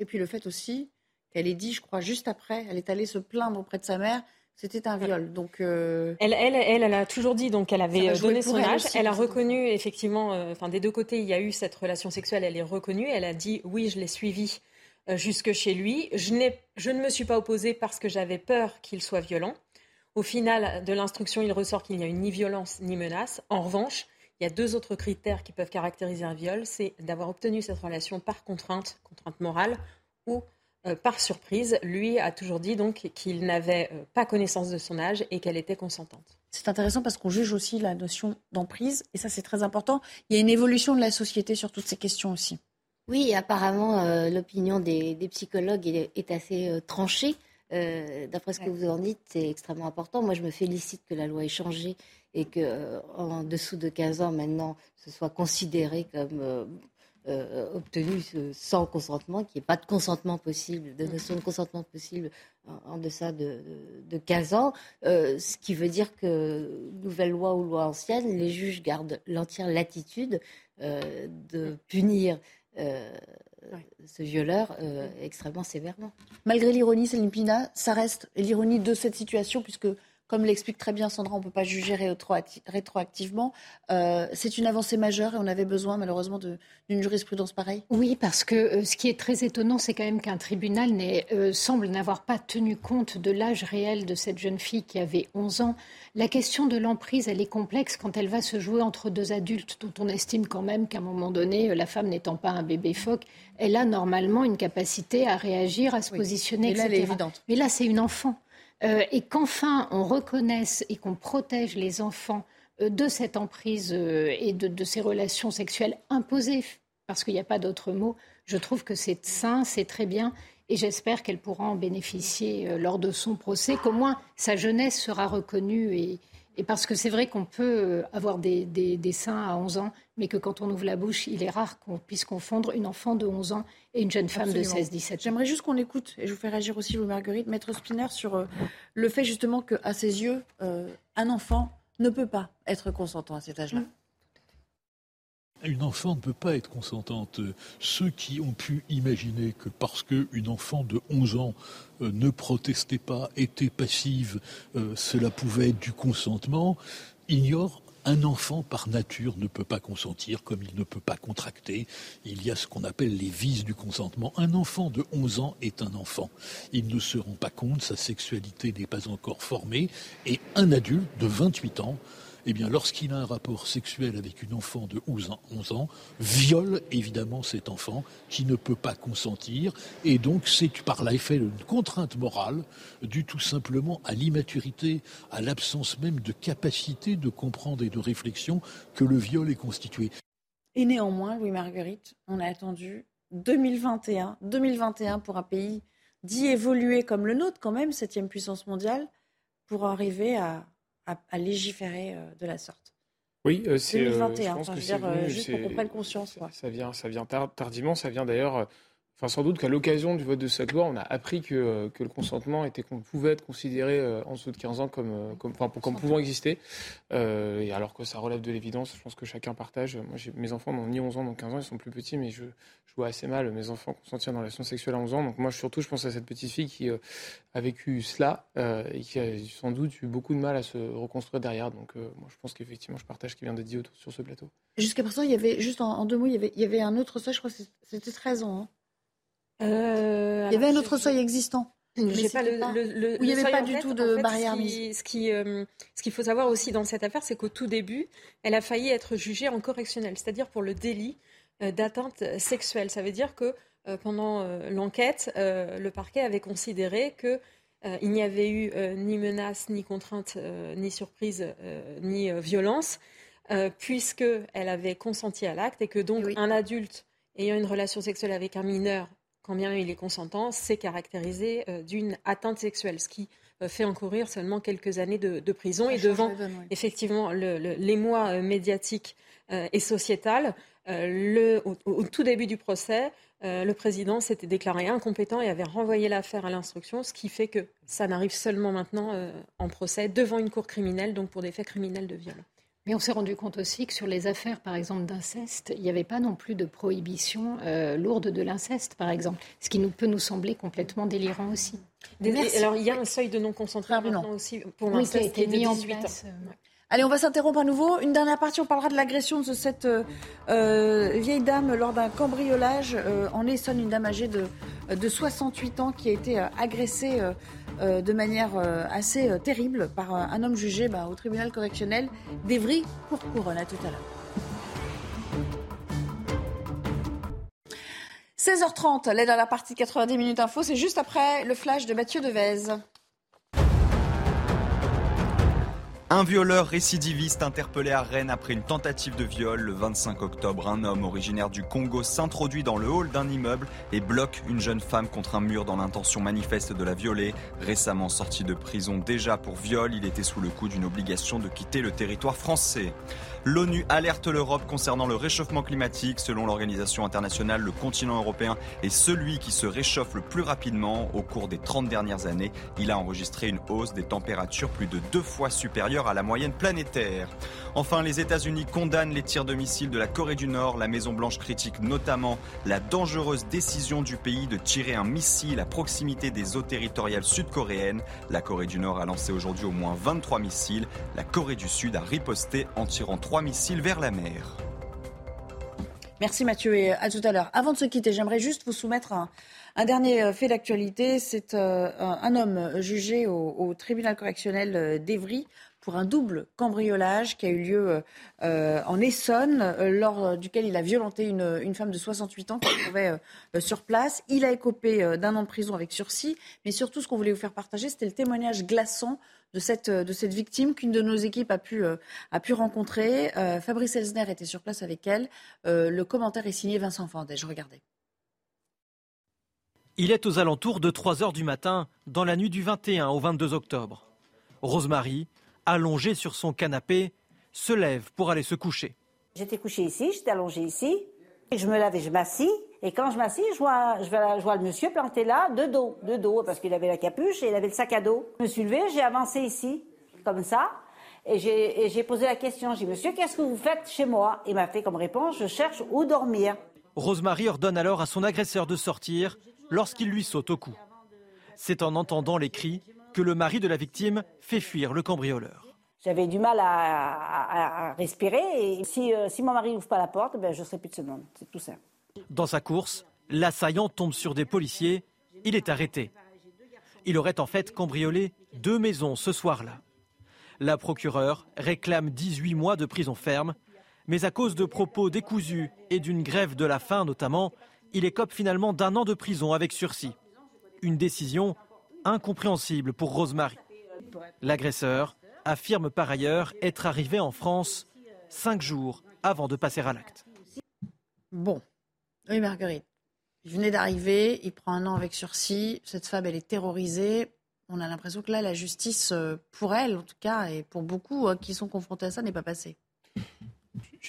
Et puis le fait aussi qu'elle ait dit, je crois juste après, elle est allée se plaindre auprès de sa mère, c'était un viol. Donc euh... elle, elle, elle, elle a toujours dit donc qu'elle avait donné son âge. Elle, aussi, elle a reconnu effectivement, euh, enfin des deux côtés, il y a eu cette relation sexuelle. Elle est reconnue. Elle a dit oui, je l'ai suivi euh, jusque chez lui. Je n'ai, je ne me suis pas opposée parce que j'avais peur qu'il soit violent. Au final de l'instruction, il ressort qu'il n'y a eu ni violence ni menace. En revanche, il y a deux autres critères qui peuvent caractériser un viol, c'est d'avoir obtenu cette relation par contrainte, contrainte morale ou Euh, par surprise. Lui a toujours dit donc qu'il n'avait euh, pas connaissance de son âge et qu'elle était consentante. C'est intéressant parce qu'on juge aussi la notion d'emprise et ça c'est très important. Il y a une évolution de la société sur toutes ces questions aussi. Oui, apparemment euh, l'opinion des, des psychologues est, est assez euh, tranchée. Euh, d'après ce ouais. que vous en dites, c'est extrêmement important. Moi je me félicite que la loi ait changé et qu'en euh, dessous de quinze ans maintenant ce soit considéré comme... Euh, Euh, obtenu euh, sans consentement, qu'il n'y ait pas de consentement possible, de notion de consentement possible en, en deçà de, de, de quinze ans, euh, ce qui veut dire que, nouvelle loi ou loi ancienne, les juges gardent l'entière latitude euh, de punir euh, ouais. ce violeur euh, extrêmement sévèrement. Malgré l'ironie, Céline Pina, ça reste l'ironie de cette situation, puisque, comme l'explique très bien Sandra, on ne peut pas juger rétroacti- rétroactivement. Euh, c'est une avancée majeure et on avait besoin malheureusement de, d'une jurisprudence pareille. Oui, parce que euh, ce qui est très étonnant, c'est quand même qu'un tribunal n'ait, euh, semble n'avoir pas tenu compte de l'âge réel de cette jeune fille qui avait onze ans. La question de l'emprise, elle est complexe quand elle va se jouer entre deux adultes, dont on estime quand même qu'à un moment donné, la femme n'étant pas un bébé phoque, elle a normalement une capacité à réagir, à se oui. positionner, et et cetera. Là, elle est évidente. Mais là, c'est une enfant. Euh, et qu'enfin on reconnaisse et qu'on protège les enfants euh, de cette emprise euh, et de, de ces relations sexuelles imposées, parce qu'il n'y a pas d'autre mot, je trouve que c'est sain, c'est très bien, et j'espère qu'elle pourra en bénéficier euh, lors de son procès, qu'au moins sa jeunesse sera reconnue, et, et parce que c'est vrai qu'on peut avoir des, des, des seins à onze ans, mais que quand on ouvre la bouche, il est rare qu'on puisse confondre une enfant de onze ans et une jeune femme Absolument. de seize dix-sept ans. J'aimerais juste qu'on écoute, et je vous fais réagir aussi, Louis Marguerite, Maître Spinner, sur euh, le fait justement qu'à ses yeux, euh, un enfant ne peut pas être consentant à cet âge-là. Mmh. Une enfant ne peut pas être consentante. Ceux qui ont pu imaginer que parce qu'une enfant de onze ans euh, ne protestait pas, était passive, euh, cela pouvait être du consentement, ignorent Un enfant, par nature, ne peut pas consentir comme il ne peut pas contracter. Il y a ce qu'on appelle les vices du consentement. Un enfant de onze ans est un enfant. Il ne se rend pas compte, sa sexualité n'est pas encore formée. Et un adulte de vingt-huit ans, eh bien, lorsqu'il a un rapport sexuel avec une enfant de onze ans, onze ans, viole évidemment cet enfant qui ne peut pas consentir. Et donc, c'est par l'effet d'une contrainte morale due tout simplement à l'immaturité, à l'absence même de capacité de comprendre et de réflexion que le viol est constitué. Et néanmoins, Louis Marguerite, on a attendu deux mille vingt et un, deux mille vingt et un pour un pays dit évolué comme le nôtre, quand même, septième puissance mondiale, pour arriver à... À, à légiférer de la sorte. Oui, euh, c'est deux mille vingt et un, euh, je pense enfin, que je veux dire, venu, juste pour qu'on prenne conscience. Quoi. Ça vient, ça vient tard, tardivement, ça vient d'ailleurs, euh, enfin, sans doute qu'à l'occasion du vote de cette loi, on a appris que, euh, que le consentement était, qu'on pouvait être considéré euh, en dessous de quinze ans comme, comme, enfin, pour, comme pouvant exister. Euh, et alors que ça relève de l'évidence, je pense que chacun partage. Moi, j'ai, mes enfants n'ont ni onze ans, ni quinze ans, ils sont plus petits, mais je, je vois assez mal mes enfants consentir dans la relation sexuelle à onze ans. Donc moi, surtout, je pense à cette petite fille qui... Euh, a vécu cela euh, et qui a sans doute eu beaucoup de mal à se reconstruire derrière. Donc euh, moi, je pense qu'effectivement, je partage ce qui vient d'être dit autour, sur ce plateau. Jusqu'à présent, il y avait, juste en, en deux mots, il y avait, il y avait un autre seuil, je crois que c'était treize ans. Hein. Euh, il y avait un autre seuil existant. J'ai pas le, pas. Le, le, où il n'y avait pas du tout de barrière. Ce qui, euh, ce qu'il faut savoir aussi dans cette affaire, c'est qu'au tout début, elle a failli être jugée en correctionnel, c'est-à-dire pour le délit euh, d'atteinte sexuelle. Ça veut dire que Euh, pendant euh, l'enquête, euh, le parquet avait considéré qu'il euh, n'y avait eu euh, ni menace, ni contrainte, euh, ni surprise, euh, ni euh, violence, euh, puisqu'elle avait consenti à l'acte et que donc oui. Un adulte ayant une relation sexuelle avec un mineur, quand bien il est consentant, c'est caractérisé euh, d'une atteinte sexuelle, ce qui euh, fait encourir seulement quelques années de, de prison. Ça et devant les zones, oui. Effectivement le, le, l'émoi euh, médiatique euh, et sociétal, euh, le, au, au tout début du procès, Euh, le président s'était déclaré incompétent et avait renvoyé l'affaire à l'instruction, ce qui fait que ça n'arrive seulement maintenant euh, en procès devant une cour criminelle, donc pour des faits criminels de viol. Mais on s'est rendu compte aussi que sur les affaires, par exemple, d'inceste, il n'y avait pas non plus de prohibition euh, lourde de l'inceste, par exemple, ce qui nous, peut nous sembler complètement délirant aussi. Merci. Alors il y a un seuil de non-consentement maintenant aussi pour l'inceste oui, qui a été mis en place. Allez, on va s'interrompre à nouveau. Une dernière partie, on parlera de l'agression de cette euh, vieille dame lors d'un cambriolage euh, en Essonne, une dame âgée de, de soixante-huit ans qui a été euh, agressée euh, de manière euh, assez euh, terrible par euh, un homme jugé bah, au tribunal correctionnel d'Évry-Courcouronnes. À tout à l'heure. seize heures trente, l'aide à la partie quatre-vingt-dix minutes info, c'est juste après le flash de Mathieu Devèze. Un violeur récidiviste interpellé à Rennes après une tentative de viol. Le vingt-cinq octobre, un homme originaire du Congo s'introduit dans le hall d'un immeuble et bloque une jeune femme contre un mur dans l'intention manifeste de la violer. Récemment sorti de prison déjà pour viol, il était sous le coup d'une obligation de quitter le territoire français. L'ONU alerte l'Europe concernant le réchauffement climatique. Selon l'organisation internationale, le continent européen est celui qui se réchauffe le plus rapidement. Au cours des trente dernières années, il a enregistré une hausse des températures plus de deux fois supérieure à la moyenne planétaire. Enfin, les États-Unis condamnent les tirs de missiles de la Corée du Nord. La Maison-Blanche critique notamment la dangereuse décision du pays de tirer un missile à proximité des eaux territoriales sud-coréennes. La Corée du Nord a lancé aujourd'hui au moins vingt-trois missiles. La Corée du Sud a riposté en tirant trois. Trois missiles vers la mer. Merci Mathieu et à tout à l'heure. Avant de se quitter, j'aimerais juste vous soumettre un, un dernier fait d'actualité. C'est euh, un homme jugé au, au tribunal correctionnel d'Évry pour un double cambriolage qui a eu lieu euh, en Essonne, euh, lors duquel il a violenté une, une femme de soixante-huit ans qui se trouvait euh, sur place. Il a écopé euh, d'un an de prison avec sursis. Mais surtout, ce qu'on voulait vous faire partager, c'était le témoignage glaçant de cette, de cette victime qu'une de nos équipes a pu, euh, a pu rencontrer. Euh, Fabrice Elzner était sur place avec elle. Euh, le commentaire est signé Vincent Fandet. Je regardais. Il est aux alentours de trois heures du matin, dans la nuit du vingt et un au vingt-deux octobre. Rosemary, allongée sur son canapé, se lève pour aller se coucher. J'étais couchée ici, j'étais allongée ici. Et je me lave et je m'assis. Et quand je m'assis, je vois, je vois, je vois le monsieur planté là, de dos, de dos, parce qu'il avait la capuche et il avait le sac à dos. Je me suis levée, j'ai avancé ici, comme ça, et j'ai, et j'ai posé la question. J'ai dit, monsieur, qu'est-ce que vous faites chez moi ? Il m'a fait comme réponse, je cherche où dormir. Rosemary ordonne alors à son agresseur de sortir lorsqu'il lui saute au cou. C'est en entendant les cris que le mari de la victime fait fuir le cambrioleur. J'avais du mal à, à, à respirer. Et si, euh, si mon mari n'ouvre pas la porte, ben je ne serai plus de ce monde. C'est tout ça. Dans sa course, l'assaillant tombe sur des policiers. Il est arrêté. Il aurait en fait cambriolé deux maisons ce soir-là. La procureure réclame dix-huit mois de prison ferme. Mais à cause de propos décousus et d'une grève de la faim notamment, il écope finalement d'un an de prison avec sursis. Une décision incompréhensible pour Rosemary. L'agresseur affirme par ailleurs être arrivé en France cinq jours avant de passer à l'acte. Bon, oui Marguerite, il venait d'arriver, il prend un an avec sursis, cette femme elle est terrorisée. On a l'impression que là la justice pour elle en tout cas et pour beaucoup hein, qui sont confrontés à ça n'est pas passée.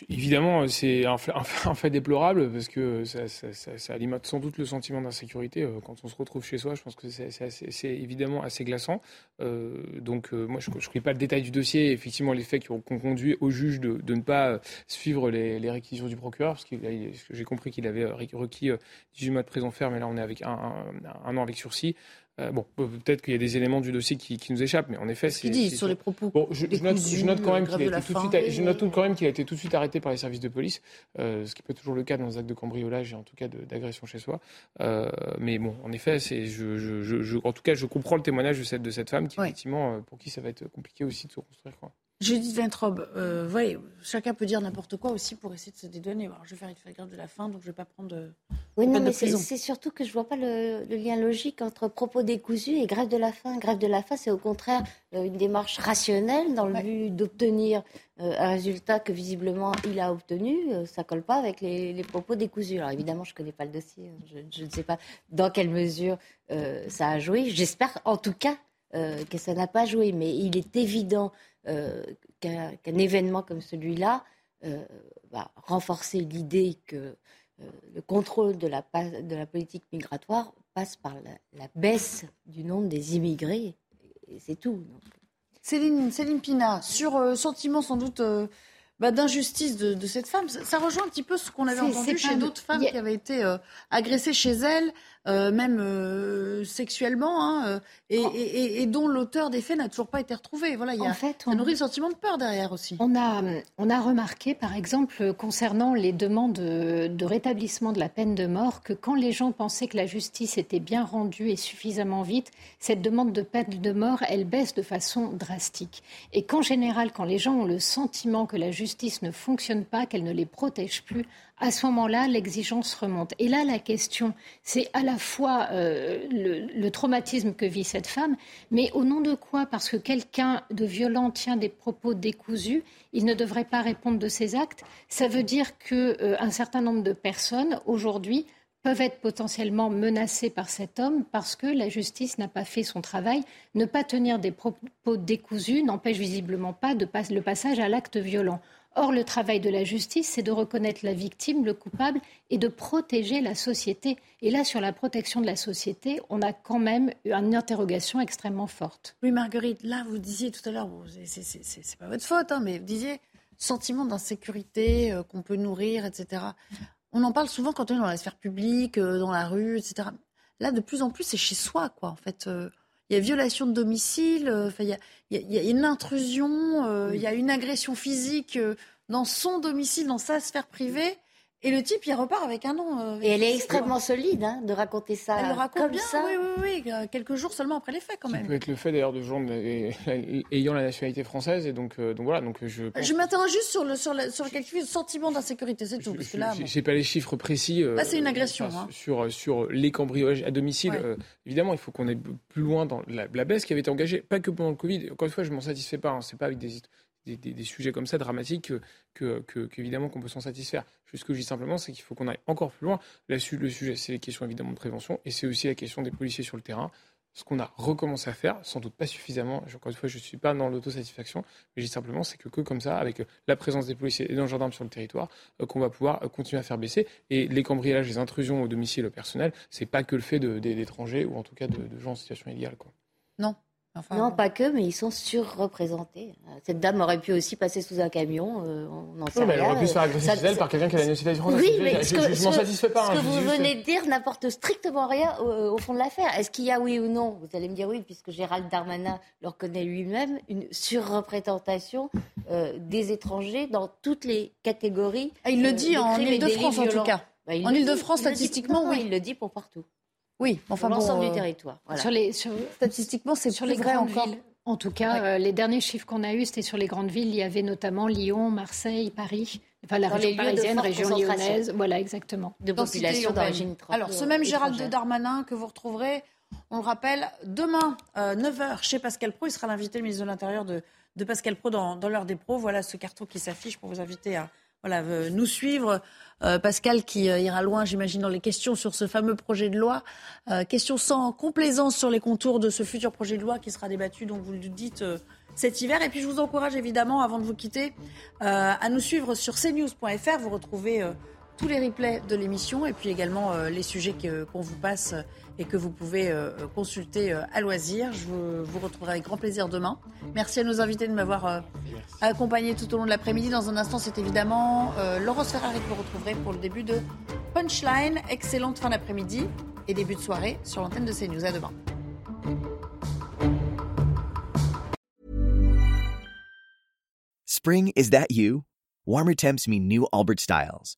Évidemment, c'est un fait, un fait déplorable parce que ça, ça, ça, ça alimente sans doute le sentiment d'insécurité. Quand on se retrouve chez soi, je pense que c'est, c'est, assez, c'est évidemment assez glaçant. Euh, donc euh, moi, je ne connais pas le détail du dossier. Effectivement, les faits qui ont conduit au juge de, de ne pas suivre les, les réquisitions du procureur, parce que là, il, j'ai compris qu'il avait requis dix-huit mois de prison ferme, et là on est avec un, un, un an avec sursis. Euh, bon, peut-être qu'il y a des éléments du dossier qui, qui nous échappent, mais en effet, c'est. Ce qu'il dit c'est... sur les propos. Bon, je, je, note, je note quand même qu'il a été tout de suite, je note quand même qu'il a été tout de suite arrêté par les services de police, euh, ce qui n'est pas toujours le cas dans les actes de cambriolage et en tout cas de, d'agression chez soi. Euh, mais bon, en effet, c'est, je, je, je, je, en tout cas, je comprends le témoignage de cette de cette femme, qui ouais. effectivement, pour qui ça va être compliqué aussi de se reconstruire. Quoi. Judith Ventrop, euh, ouais, chacun peut dire n'importe quoi aussi pour essayer de se dédouaner. Alors, je vais faire une flagrante de la fin, donc je ne vais pas prendre de, oui, non, de mais prison. C'est, c'est surtout que je ne vois pas le, le lien logique entre propos décousus et grève de la faim. Grève de la faim, c'est au contraire une démarche rationnelle dans le ouais. but d'obtenir euh, un résultat que visiblement il a obtenu. Euh, ça ne colle pas avec les, les propos décousus. Alors évidemment, je ne connais pas le dossier. Je, je ne sais pas dans quelle mesure euh, ça a joué. J'espère en tout cas euh, que ça n'a pas joué. Mais il est évident... Euh, qu'un, qu'un événement comme celui-là euh, va renforcer l'idée que euh, le contrôle de la, de la politique migratoire passe par la, la baisse du nombre des immigrés, et c'est tout. Donc. Céline, Céline Pina, sur euh, sentiment sans doute euh, bah, d'injustice de, de cette femme, ça, ça rejoint un petit peu ce qu'on avait c'est, entendu c'est chez d'autres de... femmes yeah. qui avaient été euh, agressées chez elles, Euh, même euh, sexuellement, hein, euh, et, et, et dont l'auteur des faits n'a toujours pas été retrouvé. Voilà, il y a, en fait, on, ça nourrit le sentiment de peur derrière aussi. On a, on a remarqué, par exemple, concernant les demandes de, de rétablissement de la peine de mort, que quand les gens pensaient que la justice était bien rendue et suffisamment vite, cette demande de peine de mort, elle baisse de façon drastique. Et qu'en général, quand les gens ont le sentiment que la justice ne fonctionne pas, qu'elle ne les protège plus, à ce moment-là, l'exigence remonte. Et là, la question, c'est à la fois euh, le, le traumatisme que vit cette femme, mais au nom de quoi ? Parce que quelqu'un de violent tient des propos décousus, il ne devrait pas répondre de ses actes. Ça veut dire que euh, un certain nombre de personnes, aujourd'hui, peuvent être potentiellement menacées par cet homme parce que la justice n'a pas fait son travail. Ne pas tenir des propos décousus n'empêche visiblement pas de pas, le passage à l'acte violent. Or, le travail de la justice, c'est de reconnaître la victime, le coupable, et de protéger la société. Et là, sur la protection de la société, on a quand même une interrogation extrêmement forte. Oui, Marguerite, là, vous disiez tout à l'heure, bon, c'est, c'est, c'est, c'est pas votre faute, hein, mais vous disiez sentiment d'insécurité euh, qu'on peut nourrir, et cetera. On en parle souvent quand on est dans la sphère publique, euh, dans la rue, et cetera. Là, de plus en plus, c'est chez soi, quoi, en fait. Euh... Il y a violation de domicile, euh, il y, y, y a une intrusion, euh, il y a une agression physique euh, dans son domicile, dans sa sphère privée. Et le type, il repart avec un nom. Euh, et elle est extrêmement solide hein, de raconter ça. Elle le raconte comme bien, ça. Oui, oui, oui, quelques jours seulement après les faits quand même. Ça peut être le fait d'ailleurs de gens ayant la nationalité française. Et donc, euh, donc voilà. Donc je pense... je m'interroge juste sur le, sur la, sur le sentiment d'insécurité, c'est tout. Je, parce que là, je, bon. J'ai pas les chiffres précis. Euh, là, c'est une agression. Enfin, hein. sur, sur les cambriolages à domicile, ouais. euh, évidemment, il faut qu'on aille plus loin dans la, la baisse qui avait été engagée. Pas que pendant le Covid. Encore une fois, je m'en satisfais pas. Hein, c'est pas avec des histoires. Des, des, des sujets comme ça dramatiques que, que, que, qu'évidemment qu'on peut s'en satisfaire. Ce que je dis simplement, c'est qu'il faut qu'on aille encore plus loin. Là-dessus, le sujet, c'est les questions évidemment de prévention et c'est aussi la question des policiers sur le terrain. Ce qu'on a recommencé à faire, sans doute pas suffisamment, encore une fois, je ne suis pas dans l'autosatisfaction, mais je dis simplement, c'est que, que comme ça, avec la présence des policiers et d'un gendarme sur le territoire, euh, qu'on va pouvoir euh, continuer à faire baisser. Et les cambriolages, les intrusions au domicile personnel, ce n'est pas que le fait de, de, d'étrangers ou en tout cas de, de gens en situation illégale. Quoi. Non. Enfin, non, pas que, mais ils sont surreprésentés. Cette dame aurait pu aussi passer sous un camion, euh, on n'en sait oui, rien. Mais elle aurait pu se faire agresser chez elle par quelqu'un qui a la nocivation. Oui, mais je, je, je m'en satisfais pas. Ce hein, que vous juste... venez de dire n'apporte strictement rien au, au fond de l'affaire. Est-ce qu'il y a, oui ou non, vous allez me dire oui, puisque Gérald Darmanin le reconnaît lui-même, une surreprésentation euh, des étrangers dans toutes les catégories. Ah, il euh, le dit en Île-de-France en tout cas. Bah, en Île-de-France, statistiquement, oui. Il le dit pour partout. Oui, enfin bon, l'ensemble euh, du territoire. Voilà. Sur les, sur, statistiquement, c'est sur plus les vrai grandes encore. Villes. En tout cas, ouais. euh, les derniers chiffres qu'on a eus, c'était sur les grandes villes. Il y avait notamment Lyon, Marseille, Paris. Enfin, la dans région parisienne, région lyonnaise. Voilà, exactement. De dans population d'origine. Alors, ce même Gérald Darmanin que vous retrouverez, on le rappelle, demain, euh, neuf heures, chez Pascal Praud. Il sera l'invité, le ministre de l'Intérieur, de, de Pascal Praud dans, dans l'heure des pros. Voilà ce carton qui s'affiche pour vous inviter à... Voilà, euh, nous suivre. Euh, Pascal qui euh, ira loin, j'imagine, dans les questions sur ce fameux projet de loi. Euh, questions sans complaisance sur les contours de ce futur projet de loi qui sera débattu, donc vous le dites, euh, cet hiver. Et puis je vous encourage évidemment, avant de vous quitter, euh, à nous suivre sur c news point f r. Vous retrouvez euh, tous les replays de l'émission et puis également euh, les sujets que, qu'on vous passe et que vous pouvez euh, consulter euh, à loisir. Je vous, vous retrouverai avec grand plaisir demain. Merci à nos invités de m'avoir euh, accompagné tout au long de l'après-midi. Dans un instant, c'est évidemment euh, Laurence Ferrari que vous retrouverez pour le début de Punchline. Excellente fin d'après-midi et début de soirée sur l'antenne de CNews. À demain. Spring, is that you? Warmer temps mean new Albert styles.